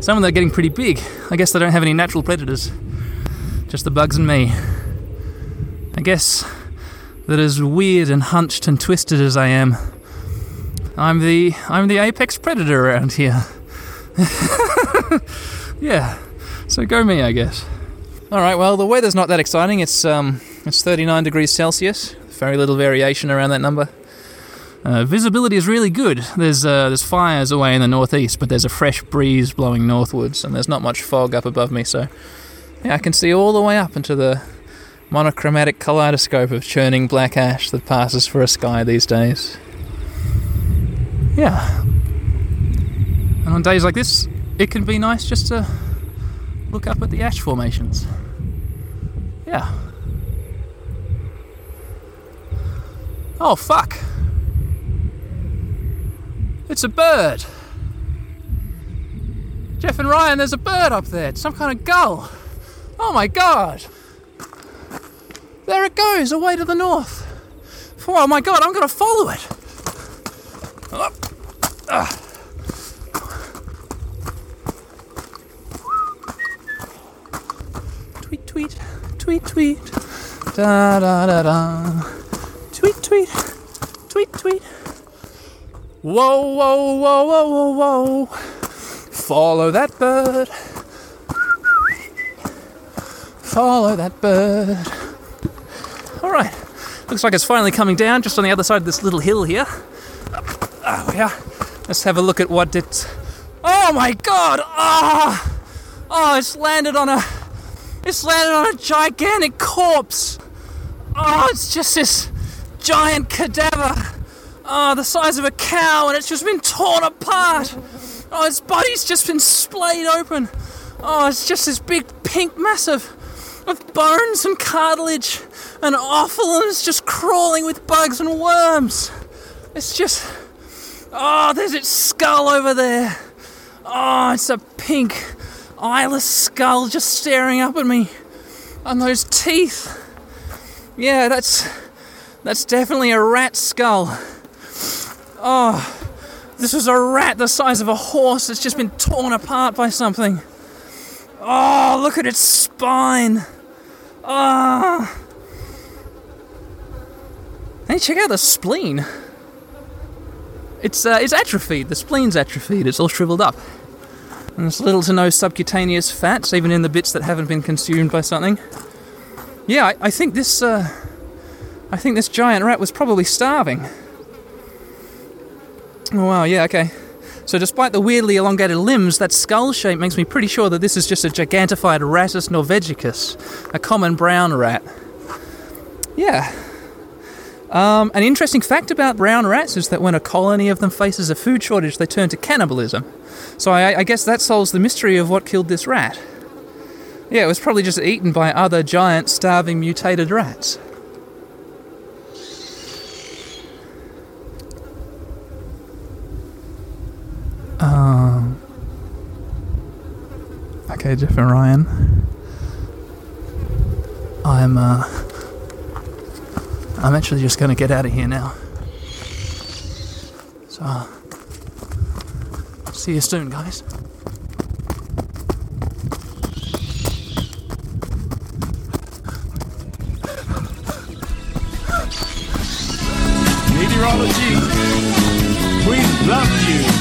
Some of them are getting pretty big. I guess they don't have any natural predators. Just the bugs and me. I guess that as weird and hunched and twisted as I am, I'm the I'm the apex predator around here. Yeah. So go me, I guess. Alright, well, the weather's not that exciting. It's um it's thirty-nine degrees Celsius. Very little variation around that number. Uh, visibility is really good. There's uh, there's fires away in the northeast, but there's a fresh breeze blowing northwards, and there's not much fog up above me, so yeah, I can see all the way up into the monochromatic kaleidoscope of churning black ash that passes for a sky these days. Yeah. And on days like this, it can be nice just to look up at the ash formations. Yeah. Oh, fuck! It's a bird! Jeff and Ryan, there's a bird up there! It's some kind of gull! Oh my god! There it goes, away to the north! Oh my god, I'm gonna follow it! Oh. Ah. Tweet, tweet, tweet, tweet, da da da da. Tweet, tweet, tweet, tweet. Whoa, whoa, whoa, whoa, whoa, whoa. Follow that bird. Follow that bird. Alright. Looks like it's finally coming down just on the other side of this little hill here. Oh, yeah. Let's have a look at what it's... Oh my god! Oh! Oh, it's landed on a... It's landed on a gigantic corpse! Oh, it's just this giant cadaver! Oh, the size of a cow, and it's just been torn apart. Oh, its body's just been splayed open. Oh, it's just this big pink mass of, of bones and cartilage and offal, and it's just crawling with bugs and worms. It's just... Oh, there's its skull over there. Oh, it's a pink, eyeless skull just staring up at me. And those teeth. Yeah, that's... That's definitely a rat skull. Oh, this is a rat the size of a horse that's just been torn apart by something. Oh, look at its spine. Ah. Oh. Hey, check out the spleen. It's uh, it's atrophied. The spleen's atrophied. It's all shriveled up. And there's little to no subcutaneous fats, even in the bits that haven't been consumed by something. Yeah, I, I think this uh, I think this giant rat was probably starving. Oh wow, yeah, okay. So despite the weirdly elongated limbs, that skull shape makes me pretty sure that this is just a gigantified Rattus norvegicus, a common brown rat. Yeah. Um, an interesting fact about brown rats is that when a colony of them faces a food shortage, they turn to cannibalism. So I, I guess that solves the mystery of what killed this rat. Yeah, it was probably just eaten by other giant, starving, mutated rats. Um. Okay, Jeff and Ryan. I'm, uh... I'm actually just gonna get out of here now. So... I'll see See you soon, guys. Meteorology, we love you.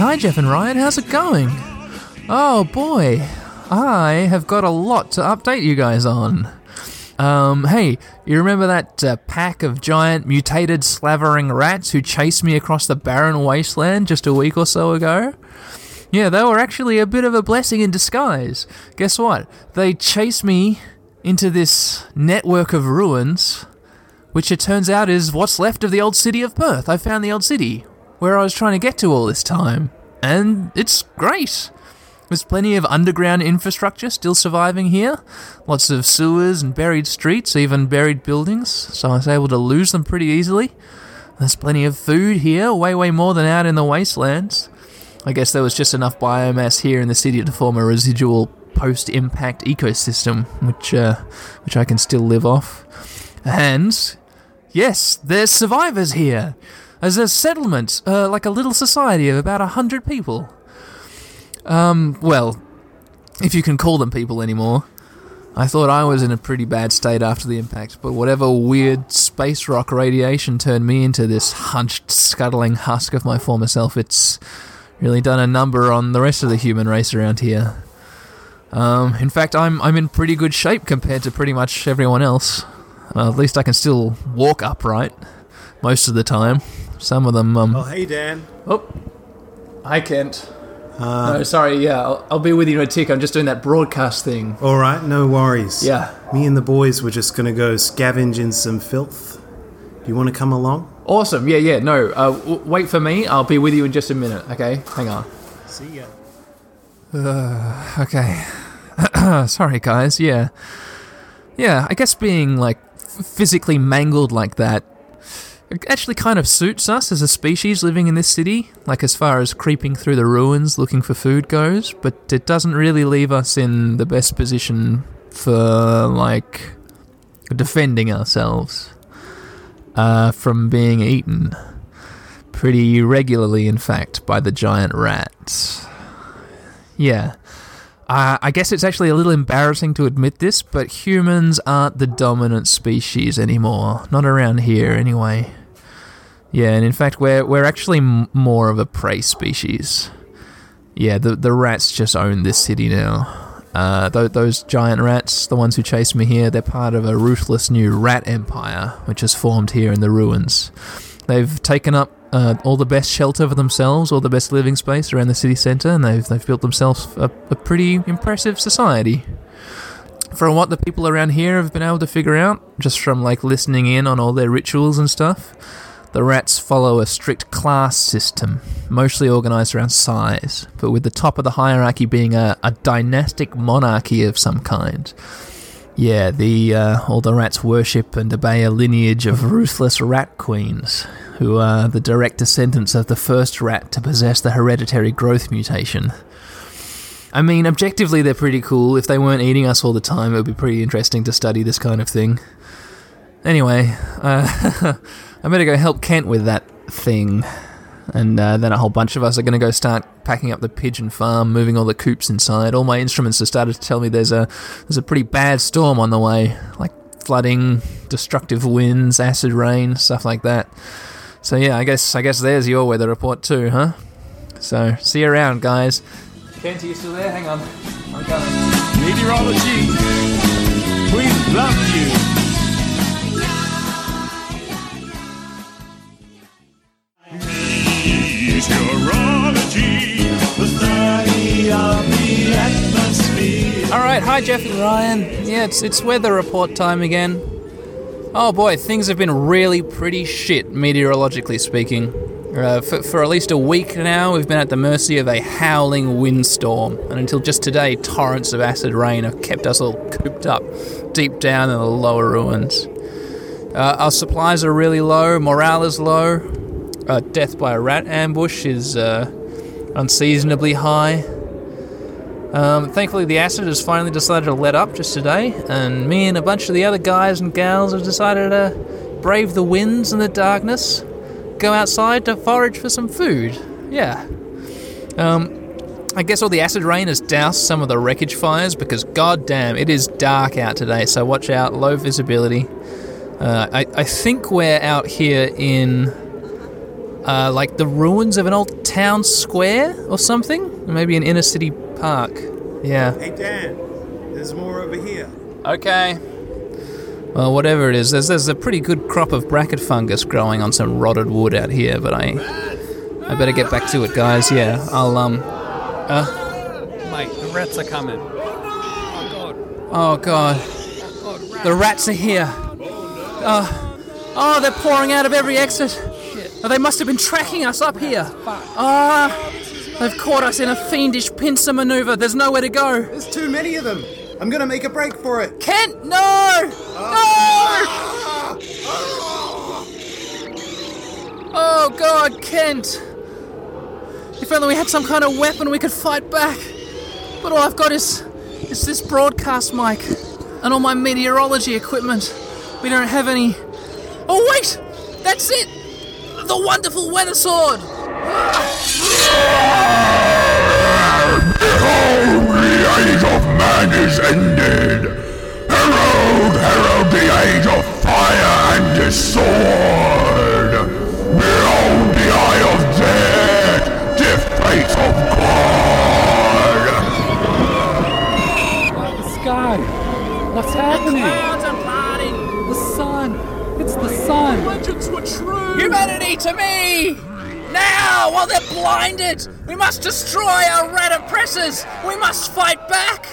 Hi Jeff and Ryan, how's it going? Oh boy, I have got a lot to update you guys on. Um, hey, you remember that uh, pack of giant, mutated, slavering rats who chased me across the barren wasteland just a week or so ago? Yeah, they were actually a bit of a blessing in disguise. Guess what? They chased me into this network of ruins, which it turns out is what's left of the old city of Perth. I found the old city, where I was trying to get to all this time. And it's great. There's plenty of underground infrastructure still surviving here. Lots of sewers and buried streets, even buried buildings. So I was able to lose them pretty easily. There's plenty of food here, way, way more than out in the wastelands. I guess there was just enough biomass here in the city to form a residual post-impact ecosystem, which, uh, which I can still live off. And, yes, there's survivors here. As a settlement, uh, like a little society of about a hundred people. Um, well, if you can call them people anymore. I thought I was in a pretty bad state after the impact, but whatever weird space rock radiation turned me into this hunched, scuttling husk of my former self, it's really done a number on the rest of the human race around here. Um, in fact, I'm I'm in pretty good shape compared to pretty much everyone else. Uh, at least I can still walk upright most of the time. Some of them, um... Oh, hey, Dan. Oh. Hi, Kent. Uh, no, sorry, yeah, I'll, I'll be with you in a tick. I'm just doing that broadcast thing. All right, no worries. Yeah. Me and the boys were just going to go scavenge in some filth. Do you want to come along? Awesome, yeah, yeah, no. Uh, w- wait for me. I'll be with you in just a minute, okay? Hang on. See ya. Uh, okay. Sorry, guys, yeah. Yeah, I guess being, like, f- physically mangled like that, it actually kind of suits us as a species living in this city, like as far as creeping through the ruins looking for food goes, but it doesn't really leave us in the best position for, like, defending ourselves uh, from being eaten pretty regularly, in fact, by the giant rats. Yeah. Uh, I guess it's actually a little embarrassing to admit this, but humans aren't the dominant species anymore. Not around here, anyway. Yeah, and in fact, we're we're actually m- more of a prey species. Yeah, the the rats just own this city now. Uh, th- those giant rats, the ones who chased me here, they're part of a ruthless new rat empire, which has formed here in the ruins. They've taken up Uh, all the best shelter for themselves, all the best living space around the city centre, and they've they've built themselves a, a pretty impressive society. From what the people around here have been able to figure out, just from like listening in on all their rituals and stuff, the rats follow a strict class system, mostly organised around size, but with the top of the hierarchy being a, a dynastic monarchy of some kind. Yeah, the uh, all the rats worship and obey a lineage of ruthless rat queens, who are the direct descendants of the first rat to possess the hereditary growth mutation. I mean, objectively, they're pretty cool. If they weren't eating us all the time, it would be pretty interesting to study this kind of thing. Anyway, uh, I better go help Kent with that thing. And uh, then a whole bunch of us are going to go start packing up the pigeon farm, moving all the coops inside. All my instruments have started to tell me there's a there's a pretty bad storm on the way, like flooding, destructive winds, acid rain, stuff like that. So yeah, I guess I guess there's your weather report too, huh? So see you around, guys. Kent, are you still there? Hang on, I'm coming. Meteorology, we love you. Meteorology, the study of the atmosphere. Alright, hi Jeff and Ryan. Yeah, it's it's weather report time again. Oh boy, things have been really pretty shit, meteorologically speaking. Uh, for, for at least a week now, we've been at the mercy of a howling windstorm. And until just today, torrents of acid rain have kept us all cooped up, deep down in the lower ruins. Uh, our supplies are really low, morale is low. Uh, death by a rat ambush is uh, unseasonably high. Um, thankfully, the acid has finally decided to let up just today, and me and a bunch of the other guys and gals have decided to brave the winds and the darkness, go outside to forage for some food. Yeah. Um, I guess all the acid rain has doused some of the wreckage fires, because goddamn, it is dark out today, so watch out, low visibility. Uh, I, I think we're out here in, uh, like, the ruins of an old town square or something? Maybe an inner city park. Yeah. Hey, Dan, there's more over here. Okay. Well, whatever it is, there's there's a pretty good crop of bracket fungus growing on some rotted wood out here, but I I better get back to it, guys. Yeah, I'll, um... Uh, Mate, the rats are coming. Oh, God. Oh, God. Oh, God, rats. The rats are here. Uh, oh, they're pouring out of every exit. Shit. Oh, they must have been tracking us up here. Ah, oh, they've caught us in a fiendish pincer maneuver. There's nowhere to go. There's too many of them. I'm going to make a break for it. Kent, no! Oh. No! Oh, God, Kent. If only we had some kind of weapon we could fight back. But all I've got is, is this broadcast mic and all my meteorology equipment. We don't have any... Oh, wait! That's it! The wonderful weather sword! Behold, the age of man is ended! Herald, herald the age of fire and his sword! Behold the eye of death, defeat of God! Wow, the sky! What's happening? It's the sun. Legends were true. Humanity to me! Now, while they're blinded, we must destroy our rat oppressors. We must fight back.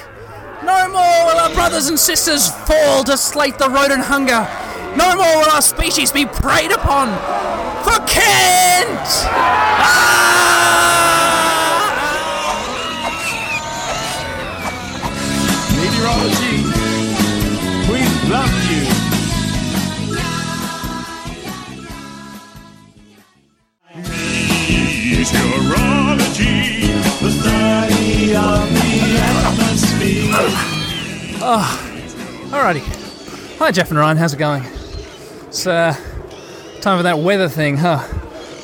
No more will our brothers and sisters fall to slate the rodent hunger. No more will our species be preyed upon. For Kent! Ah! Meteorology, we love you. Meteorology, the study of the atmosphere. Oh, alrighty. Hi, Jeff and Ryan, how's it going? It's uh, time for that weather thing, huh?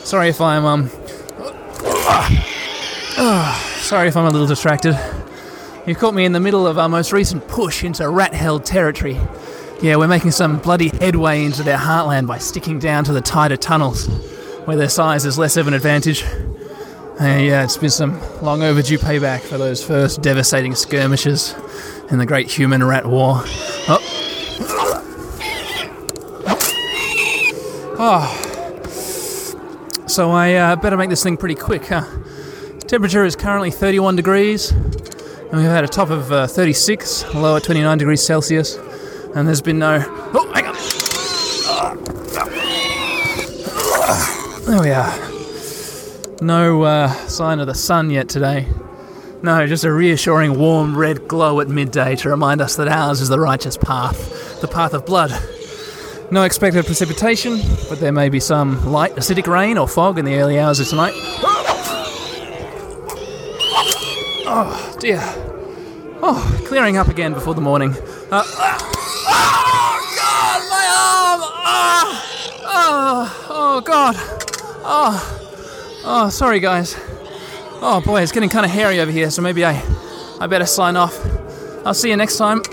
Sorry if I'm, um... Oh, sorry if I'm a little distracted. You caught me in the middle of our most recent push into rat-held territory. Yeah, we're making some bloody headway into their heartland by sticking down to the tighter tunnels, where their size is less of an advantage. Uh, yeah, it's been some long overdue payback for those first devastating skirmishes in the Great Human Rat War. Oh. Oh. So I uh, better make this thing pretty quick, huh? Temperature is currently thirty-one degrees, and we've had a top of uh, thirty-six, low at twenty-nine degrees Celsius, and there's been no... Oh, hang on! There we are. No uh, sign of the sun yet today. No, just a reassuring warm red glow at midday to remind us that ours is the righteous path, the path of blood. No expected precipitation, but there may be some light acidic rain or fog in the early hours of tonight. Oh, dear. Oh, clearing up again before the morning. Uh, oh, God, my arm! Oh, oh, oh God. Oh, oh, sorry guys. Oh boy, it's getting kind of hairy over here, so maybe I, I better sign off. I'll see you next time.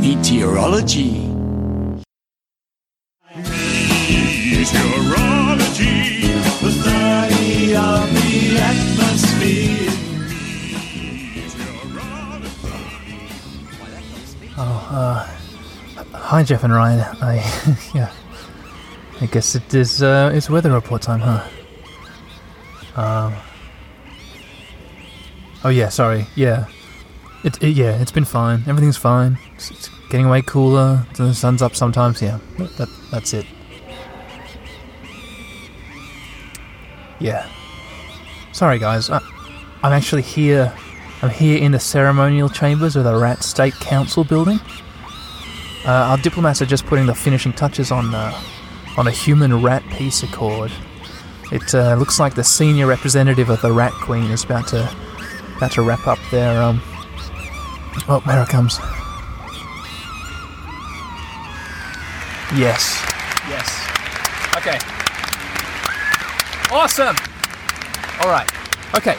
Meteorology. Meteorology, the study of the atmosphere. Uh, hi, Jeff and Ryan. I, yeah, I guess it is, uh, it's weather report time, huh? Um, oh yeah, sorry, yeah. It, it, yeah, it's been fine. Everything's fine. It's, it's getting way cooler. The sun's up sometimes, yeah. That, that's it. Yeah. Sorry, guys. I, I'm actually here... I'm here in the ceremonial chambers of the Rat State Council building. Uh, our diplomats are just putting the finishing touches on uh, on a human rat peace accord. It uh, looks like the senior representative of the Rat Queen is about to about to wrap up their um. Oh, there it comes. Yes. Yes. Okay. Awesome. All right. Okay.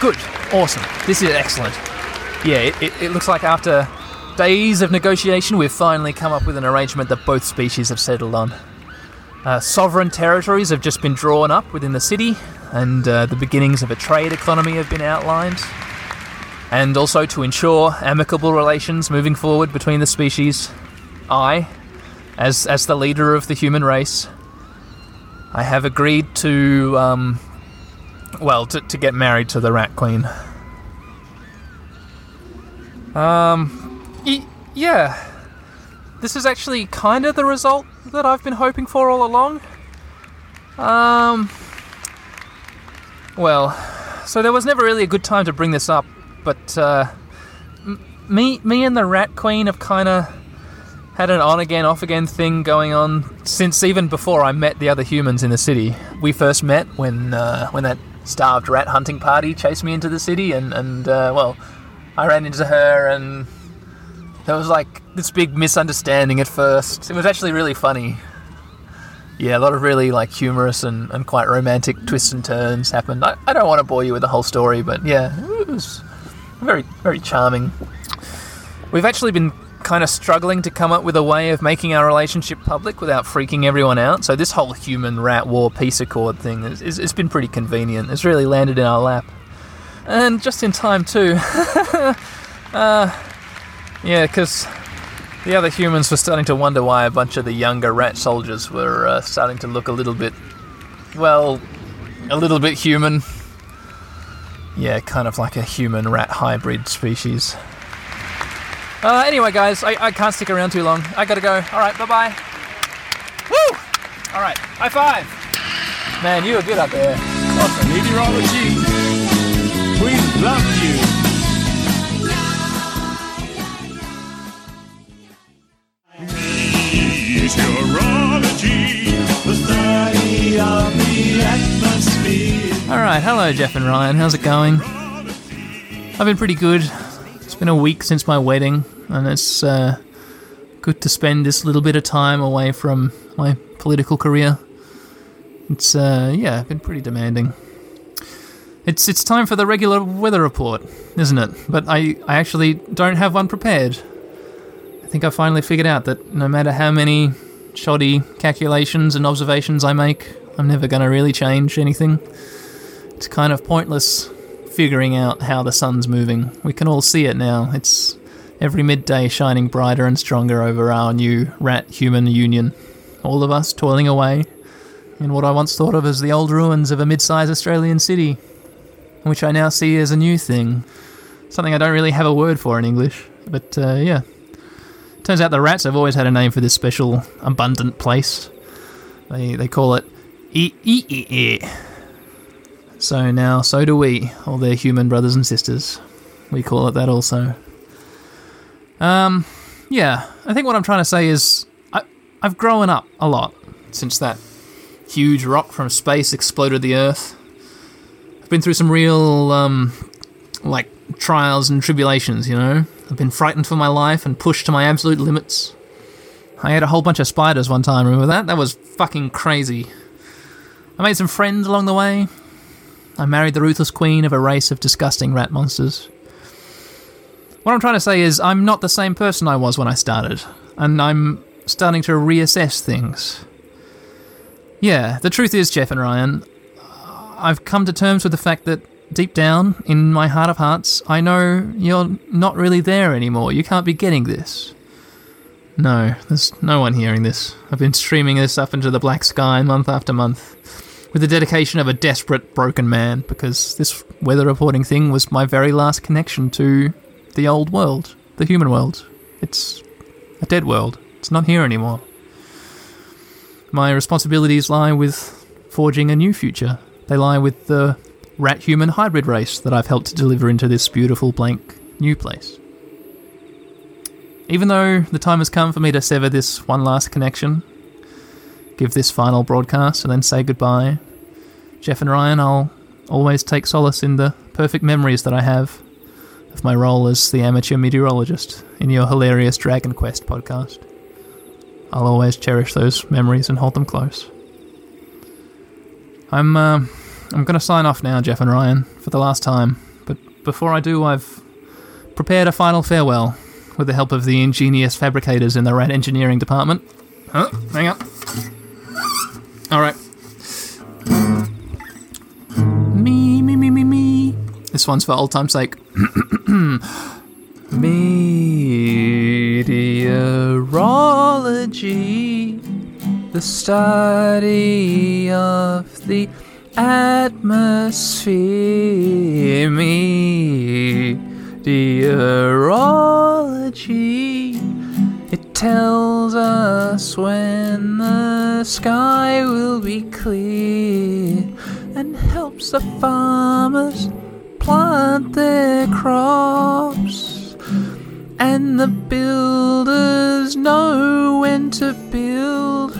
Good. Awesome. This is excellent. Yeah. It, it, it looks like after days of negotiation, we've finally come up with an arrangement that both species have settled on. Uh, sovereign territories have just been drawn up within the city, and uh, the beginnings of a trade economy have been outlined. And also to ensure amicable relations moving forward between the species, I, as as the leader of the human race, I have agreed to, um, well, to, to get married to the Rat Queen. Um... Yeah, this is actually kind of the result that I've been hoping for all along. Um, well, so there was never really a good time to bring this up, but uh, m- me, me and the Rat Queen have kind of had an on-again, off-again thing going on since even before I met the other humans in the city. We first met when uh, when that starved rat hunting party chased me into the city, and, and uh, well, I ran into her and... There was like this big misunderstanding at first. It was actually really funny. Yeah, a lot of really like humorous and, and quite romantic twists and turns happened. I, I don't want to bore you with the whole story, but yeah, it was very, very charming. We've actually been kind of struggling to come up with a way of making our relationship public without freaking everyone out. So this whole human rat war peace accord thing, is, is, it's been pretty convenient. It's really landed in our lap. And just in time too. uh... Yeah, because the other humans were starting to wonder why a bunch of the younger rat soldiers were uh, starting to look a little bit, well, a little bit human. Yeah, kind of like a human-rat hybrid species. Uh, anyway, guys, I, I can't stick around too long. I gotta go. All right, bye-bye. Woo! All right, high five. Man, you were good up there. Awesome. Meteorology, we love you. Meteorology, the study of the atmosphere. Alright, hello Jeff and Ryan, how's it going? I've been pretty good. It's been a week since my wedding, and it's uh, good to spend this little bit of time away from my political career. It's, uh, yeah, been pretty demanding. It's it's time for the regular weather report, isn't it? But I, I actually don't have one prepared. I think I finally figured out that no matter how many shoddy calculations and observations I make, I'm never going to really change anything. It's kind of pointless figuring out how the sun's moving. We can all see it now. It's every midday shining brighter and stronger over our new rat-human union. All of us toiling away in what I once thought of as the old ruins of a mid-sized Australian city, which I now see as a new thing. Something I don't really have a word for in English, but uh, yeah. Turns out the rats have always had a name for this special, abundant place. They they call it E E E E. So now, so do we, all their human brothers and sisters. We call it that also. Um, yeah, I think what I'm trying to say is I, I've grown up a lot since that huge rock from space exploded the Earth. I've been through some real, um, like, trials and tribulations, you know? I've been frightened for my life and pushed to my absolute limits. I had a whole bunch of spiders one time, remember that? That was fucking crazy. I made some friends along the way. I married the ruthless queen of a race of disgusting rat monsters. What I'm trying to say is I'm not the same person I was when I started, and I'm starting to reassess things. Yeah, the truth is, Jeff and Ryan, I've come to terms with the fact that deep down, in my heart of hearts, I know you're not really there anymore. You can't be getting this. No, there's no one hearing this. I've been streaming this up into the black sky month after month with the dedication of a desperate, broken man, because this weather reporting thing was my very last connection to the old world, the human world. It's a dead world. It's not here anymore. My responsibilities lie with forging a new future. They lie with the rat-human hybrid race that I've helped to deliver into this beautiful, blank, new place. Even though the time has come for me to sever this one last connection, give this final broadcast and then say goodbye, Jeff and Ryan, I'll always take solace in the perfect memories that I have of my role as the amateur meteorologist in your hilarious Dragon Quest podcast. I'll always cherish those memories and hold them close. I'm uh, I'm going to sign off now, Jeff and Ryan, for the last time, but before I do, I've prepared a final farewell with the help of the ingenious fabricators in the Rat Engineering Department. Huh? Hang on. Alright. Me, me, me, me, me. This one's for old time's sake. Meteorology, the study of the atmosphere. Meteorology, it tells us when the sky will be clear and helps the farmers plant their crops, and the builders know when to build,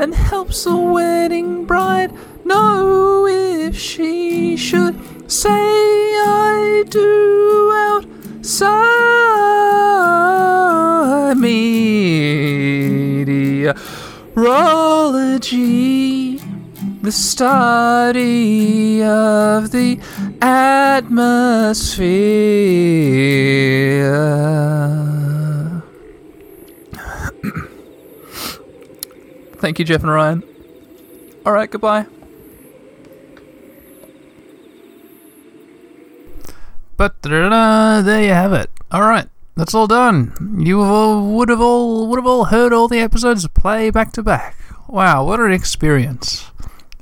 and helps the wedding bride know if she should say I do outside. Meteorology, the study of the atmosphere. Thank you, Jeff and Ryan. All right, goodbye. But there you have it. All right, that's all done. You all would have all would have all heard all the episodes play back to back. Wow, what an experience!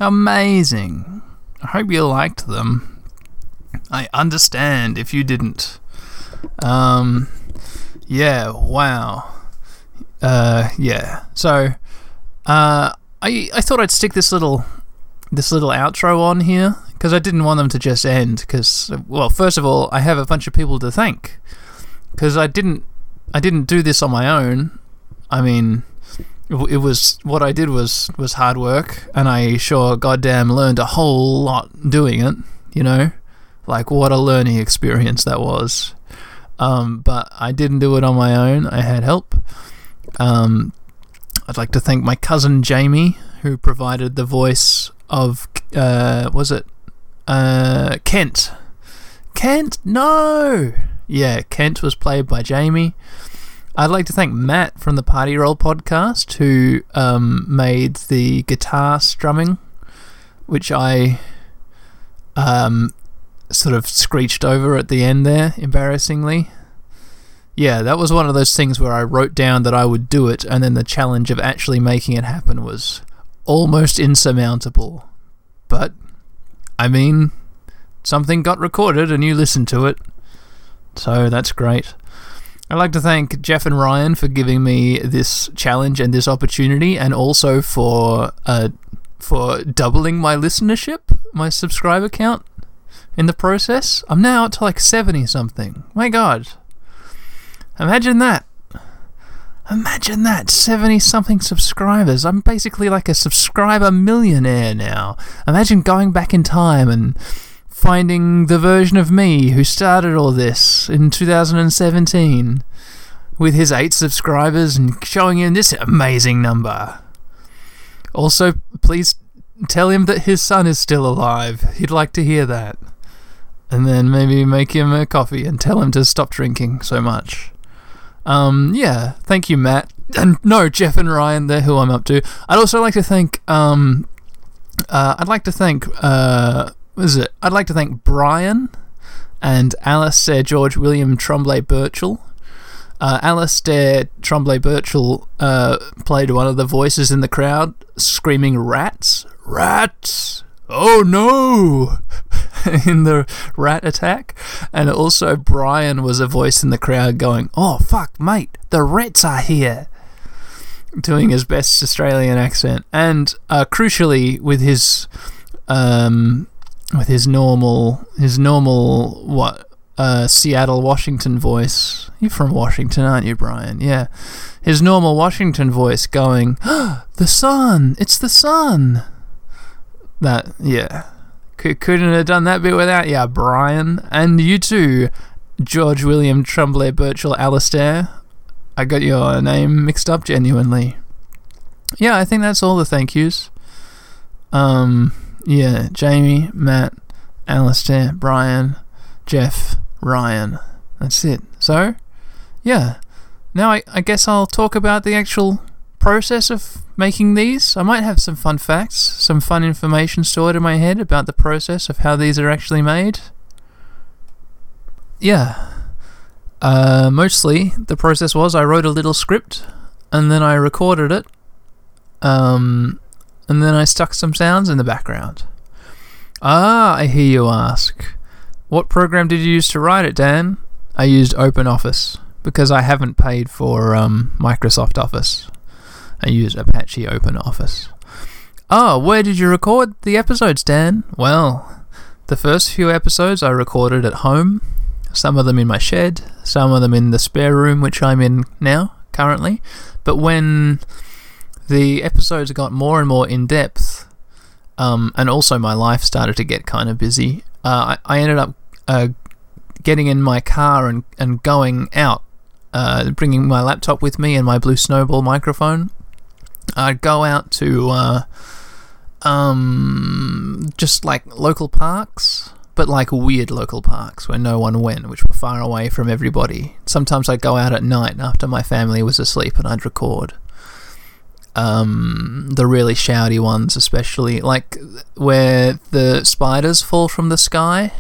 Amazing. I hope you liked them. I understand if you didn't. Um, yeah, wow. Uh, yeah. So, uh, I I thought I'd stick this little this little outro on here because I didn't want them to just end. Because, well, first of all, I have a bunch of people to thank because I didn't I didn't do this on my own. I mean, it, it was what I did was was hard work, and I sure goddamn learned a whole lot doing it. You know. Like, what a learning experience that was. Um, but I didn't do it on my own. I had help. Um, I'd like to thank my cousin Jamie, who provided the voice of, uh, was it? Uh, Kent. Kent? No! Yeah, Kent was played by Jamie. I'd like to thank Matt from the Party Roll Podcast, who um, made the guitar strumming, which I... Um, sort of screeched over at the end there, embarrassingly. Yeah, that was one of those things where I wrote down that I would do it, and then the challenge of actually making it happen was almost insurmountable. But, I mean, something got recorded and you listened to it, so that's great. I'd like to thank Jeff and Ryan for giving me this challenge and this opportunity, and also for uh, for doubling my listenership, my subscriber count. In the process, I'm now up to like seventy something. My god. Imagine that. Imagine that. seventy something subscribers. I'm basically like a subscriber millionaire now. Imagine going back in time and finding the version of me who started all this in two thousand seventeen with his eight subscribers and showing him this amazing number. Also, please tell him that his son is still alive. He'd like to hear that. And then maybe make him a coffee and tell him to stop drinking so much. Um, yeah, thank you, Matt. And no, Jeff and Ryan, they're who I'm up to. I'd also like to thank, um, uh, I'd like to thank, uh, what is it? I'd like to thank Brian and Alistair, George William Tremblay-Burchell. Uh, Alistair Tremblay-Burchell uh, played one of the voices in the crowd, screaming rats. Rats! Oh no! in the rat attack. And also Brian was a voice in the crowd going, oh fuck mate, the rats are here! Doing his best Australian accent. And uh, crucially, with his um, with his normal, his normal, what, uh, Seattle, Washington voice. You're from Washington, aren't you, Brian? Yeah. His normal Washington voice going, oh, the sun, it's the sun. That, yeah. C- couldn't have done that bit without ya, Brian. And you too, George William Tremblay-Burchell Alistair. I got your name mixed up genuinely. Yeah, I think that's all the thank yous. Um, yeah, Jamie, Matt, Alistair, Brian, Jeff, Ryan. That's it. So, yeah. Now I, I guess I'll talk about the actual process of making these. I might have some fun facts, some fun information stored in my head about the process of how these are actually made. Yeah. Uh, mostly, the process was I wrote a little script, and then I recorded it, um, and then I stuck some sounds in the background. Ah, I hear you ask. What program did you use to write it, Dan? I used Open Office, because I haven't paid for um, Microsoft Office. I use Apache Open Office. Ah, where did you record the episodes, Dan? Well, the first few episodes I recorded at home. Some of them in my shed, some of them in the spare room, which I'm in now, currently. But when the episodes got more and more in-depth, um, and also my life started to get kind of busy, uh, I, I ended up uh, getting in my car and, and going out, uh, bringing my laptop with me and my Blue Snowball microphone. I'd go out to uh, um, just like local parks, but like weird local parks where no one went, which were far away from everybody. Sometimes I'd go out at night after my family was asleep and I'd record. Um, the really shouty ones especially, like where the spiders fall from the sky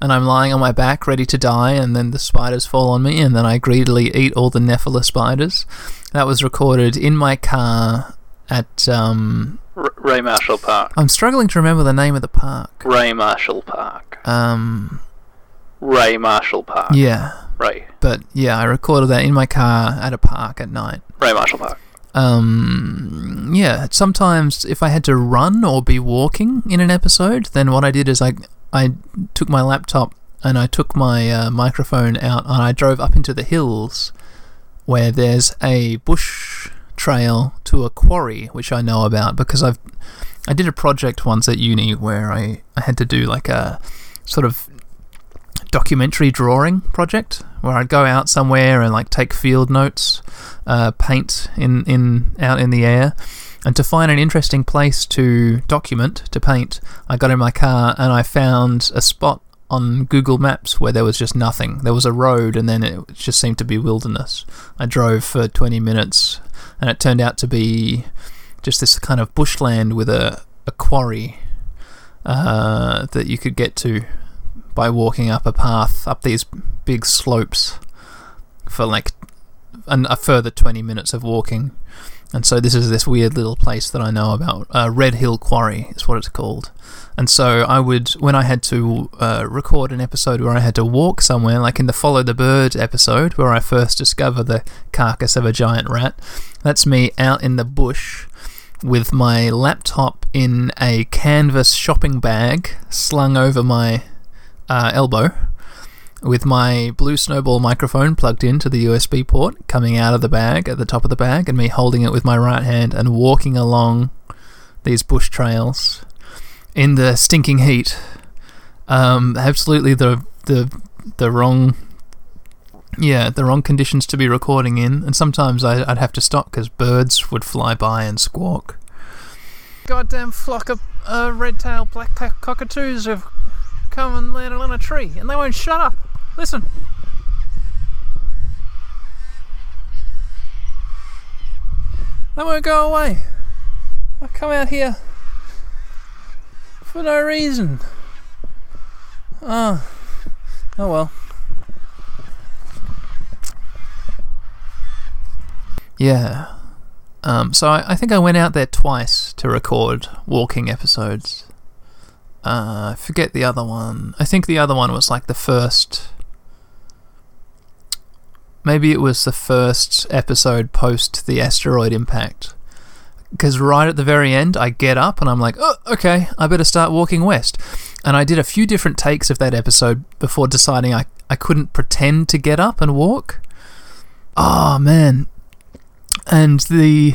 and I'm lying on my back ready to die and then the spiders fall on me and then I greedily eat all the Nephila spiders. That was recorded in my car at... Um, Ray Marshall Park. I'm struggling to remember the name of the park. Ray Marshall Park. Um, Ray Marshall Park. Yeah. Ray. But yeah, I recorded that in my car at a park at night. Ray Marshall Park. Um, yeah. Sometimes if I had to run or be walking in an episode, then what I did is I I took my laptop and I took my uh, microphone out and I drove up into the hills where there's a bush trail to a quarry, which I know about because I've I did a project once at uni where I, I had to do like a sort of documentary drawing project where I'd go out somewhere and like take field notes, uh, paint in, in out in the air, and to find an interesting place to document, to paint, I got in my car and I found a spot on Google Maps where there was just nothing. There was a road and then it just seemed to be wilderness. I drove for twenty minutes and it turned out to be just this kind of bushland with a, a quarry uh, that you could get to by walking up a path, up these big slopes for like an, a further twenty minutes of walking. And so this is this weird little place that I know about. Uh, Red Hill Quarry is what it's called. And so I would, when I had to uh, record an episode where I had to walk somewhere, like in the Follow the Bird episode where I first discover the carcass of a giant rat, that's me out in the bush with my laptop in a canvas shopping bag slung over my uh, elbow with my Blue Snowball microphone plugged into the U S B port coming out of the bag at the top of the bag and me holding it with my right hand and walking along these bush trails in the stinking heat. Um, absolutely the the the wrong yeah, the wrong conditions to be recording in, and sometimes I, I'd have to stop because birds would fly by and squawk. Goddamn flock of uh, red-tailed black co- cockatoos have come and landed on a tree and they won't shut up. Listen. They won't go away. I come out here for no reason. Oh, oh well. Yeah. Um, so I, I think I went out there twice to record walking episodes. Uh, I forget the other one. I think the other one was like the first... Maybe it was the first episode post the asteroid impact. Because right at the very end, I get up and I'm like, oh, okay, I better start walking west. And I did a few different takes of that episode before deciding I, I couldn't pretend to get up and walk. Oh, man. And the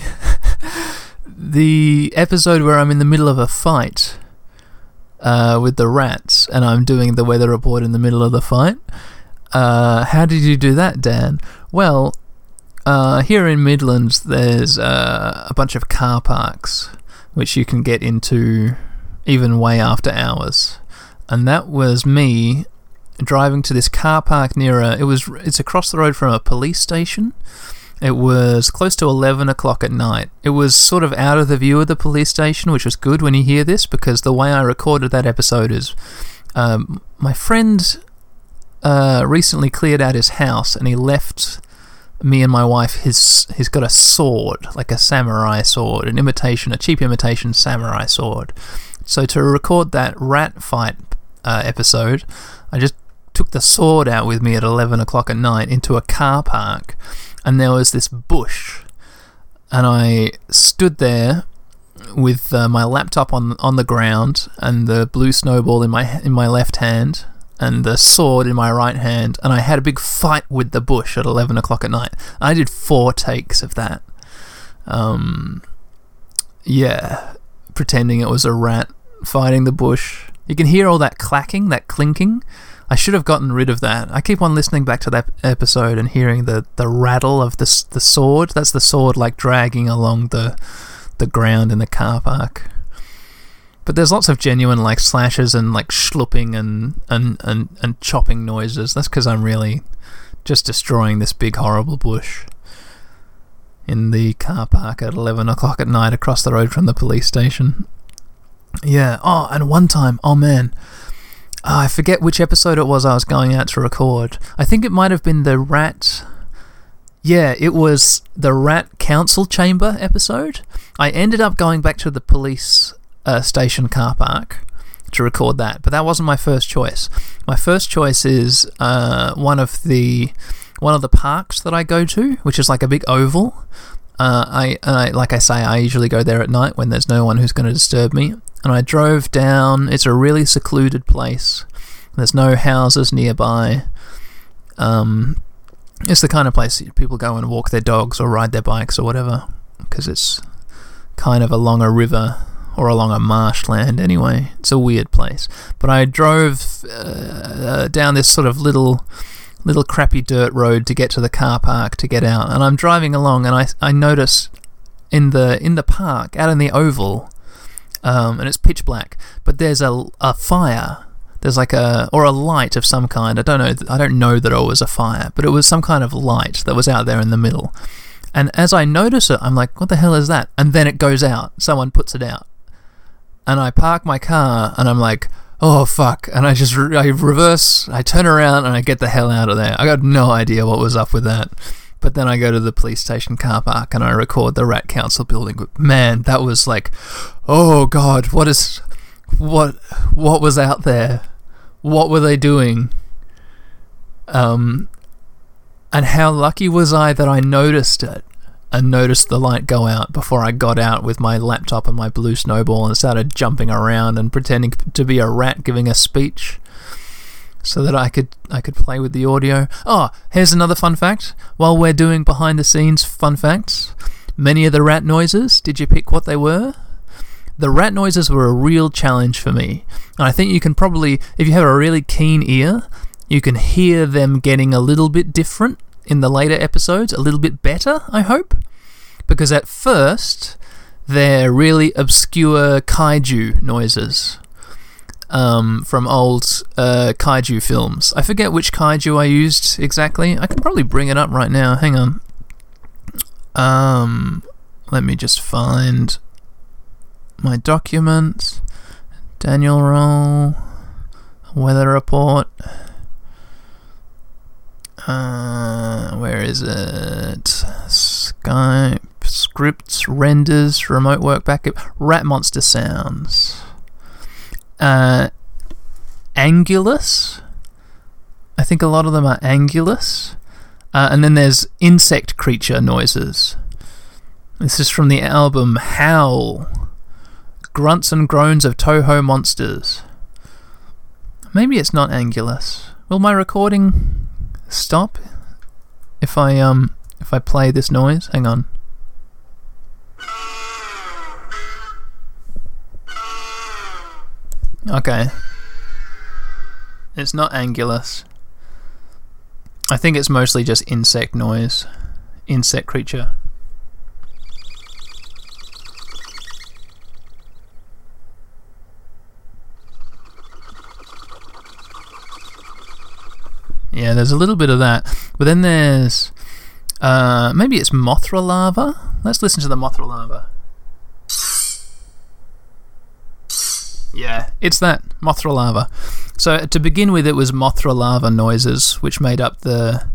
the episode where I'm in the middle of a fight uh, with the rats and I'm doing the weather report in the middle of the fight. Uh, how did you do that, Dan? Well, uh, here in Midland, there's uh, a bunch of car parks which you can get into even way after hours. And that was me driving to this car park near a... It was, it's across the road from a police station. It was close to eleven o'clock at night. It was sort of out of the view of the police station, which was good when you hear this, because the way I recorded that episode is... Um, my friend uh, recently cleared out his house, and he left me and my wife his... He's got a sword, like a samurai sword, an imitation, a cheap imitation samurai sword. So to record that rat fight uh, episode, I just took the sword out with me at eleven o'clock at night into a car park, and there was this bush, and I stood there with uh, my laptop on on the ground and the blue snowball in my in my left hand and the sword in my right hand, and I had a big fight with the bush at eleven o'clock at night. I did four takes of that. Um, yeah, pretending it was a rat fighting the bush. You can hear all that clacking, that clinking. I should have gotten rid of that. I keep on listening back to that episode and hearing the, the rattle of the the sword. That's the sword like dragging along the the ground in the car park. But there's lots of genuine like slashes and like schlupping and and, and, and chopping noises. That's because I'm really just destroying this big horrible bush in the car park at eleven o'clock at night across the road from the police station. Yeah. Oh, and one time, oh man, oh, I forget which episode it was I was going out to record. I think it might have been the rat... Yeah, it was the rat council chamber episode. I ended up going back to the police uh, station car park to record that, but that wasn't my first choice. My first choice is uh, one of the one of the parks that I go to, which is like a big oval. Uh, I, I like I say, I usually go there at night when there's no one who's going to disturb me. And I drove down. It's a really secluded place. There's no houses nearby. Um, it's the kind of place that people go and walk their dogs or ride their bikes or whatever, because it's kind of along a river or along a marshland anyway. It's a weird place. But I drove uh, down this sort of little... little crappy dirt road to get to the car park to get out, and I'm driving along, and I I notice in the in the park out in the oval, um, and it's pitch black, but there's a a fire. There's like a or a light of some kind. I don't know. I don't know that it was a fire, but it was some kind of light that was out there in the middle. And as I notice it, I'm like, what the hell is that? And then it goes out. Someone puts it out, and I park my car, and I'm like, oh fuck, and I just re- I reverse, I turn around and I get the hell out of there. I got no idea what was up with that. But then I go to the police station car park and I record the Rat Council building. Man, that was like, oh god, what is what what was out there? What were they doing? Um and how lucky was I that I noticed it and noticed the light go out before I got out with my laptop and my blue snowball and started jumping around and pretending to be a rat giving a speech so that I could I could play with the audio. Oh, here's another fun fact. While we're doing behind the scenes fun facts, many of the rat noises, did you pick what they were? The rat noises were a real challenge for me. And I think you can probably, if you have a really keen ear, you can hear them getting a little bit different in the later episodes, a little bit better, I hope, because at first they're really obscure kaiju noises um, from old uh, kaiju films. I forget which kaiju I used exactly. I can probably bring it up right now. Hang on. Um, let me just find my document. Daniel Roll, weather report. Uh, where is it? Skype, scripts, renders, remote work backup, rat monster sounds. Uh, angulus. I think a lot of them are angulus. Uh, and then there's insect creature noises. This is from the album Howl. Grunts and groans of Toho monsters. Maybe it's not angulus. Will my recording stop if I um if I play this noise? Hang on. Okay. It's not Angulus. I think it's mostly just insect noise. Insect creature. Yeah, there's a little bit of that. But then there's... Uh, maybe it's Mothra larva? Let's listen to the Mothra larva. Yeah, it's that. Mothra larva. So to begin with, it was Mothra larva noises, which made up the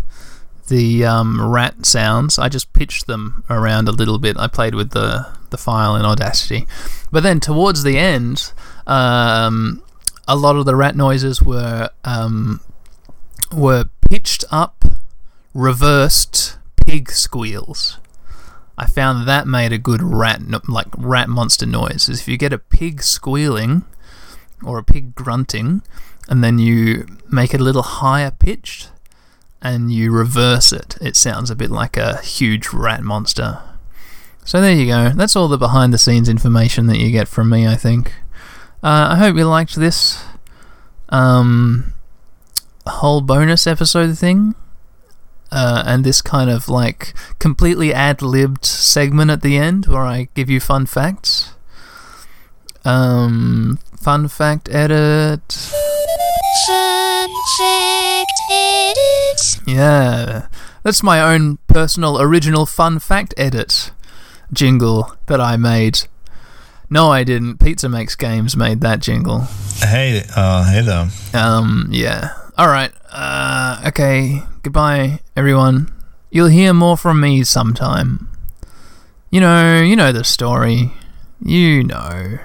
the um, rat sounds. I just pitched them around a little bit. I played with the, the file in Audacity. But then towards the end, um, a lot of the rat noises were... Um, were pitched up, reversed pig squeals. I found that made a good rat, like rat monster noise. If you get a pig squealing or a pig grunting, and then you make it a little higher pitched and you reverse it, it sounds a bit like a huge rat monster. So there you go. That's all the behind the scenes information that you get from me, I think. Uh, I hope you liked this. Um... whole bonus episode thing uh, and this kind of like completely ad-libbed segment at the end where I give you fun facts. Um, fun fact edit. Fun fact edit. Yeah, that's my own personal original fun fact edit jingle that I made. No, I didn't. Pizza Makes Games made that jingle. Hey, uh, hey there. Um, yeah. Alright, uh, okay, goodbye, everyone. You'll hear more from me sometime. You know, you know the story. You know.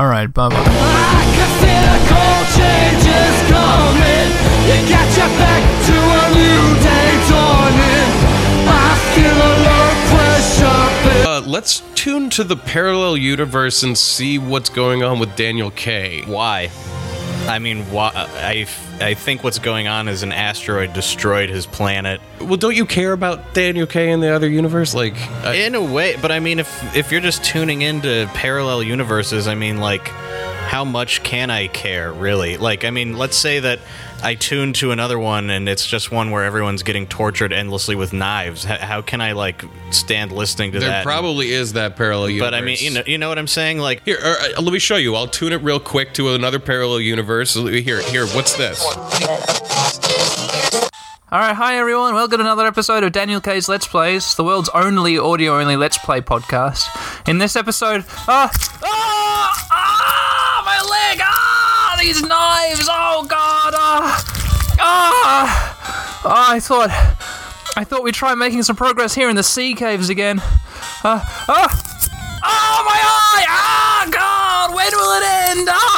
Alright, bye-bye. I consider cold changes coming. You got your back to a new day dawning. I feel a low pressure. Uh, let's tune to the parallel universe and see what's going on with Daniel K. Why? I mean, wh- I, f- I think what's going on is an asteroid destroyed his planet. Well, don't you care about Daniel K in the other universe? Like, I- in a way, but I mean, if if you're just tuning into parallel universes, I mean, like, how much can I care, really? Like, I mean, let's say that I tune to another one and it's just one where everyone's getting tortured endlessly with knives. H- how can I, like, stand listening to there that? There probably is that parallel universe. But, I mean, you know, you know what I'm saying? Like, here, uh, let me show you. I'll tune it real quick to another parallel universe. Here, here, what's this? All right, hi, everyone. Welcome to another episode of Daniel K's Let's Plays, the world's only audio-only Let's Play podcast. In this episode... Ah! Ah! Ah, these knives! Oh God! Ah, ah! Oh, I thought, I thought we'd try making some progress here in the sea caves again. Ah, ah! Oh my eye! Ah, God! When will it end? Ah!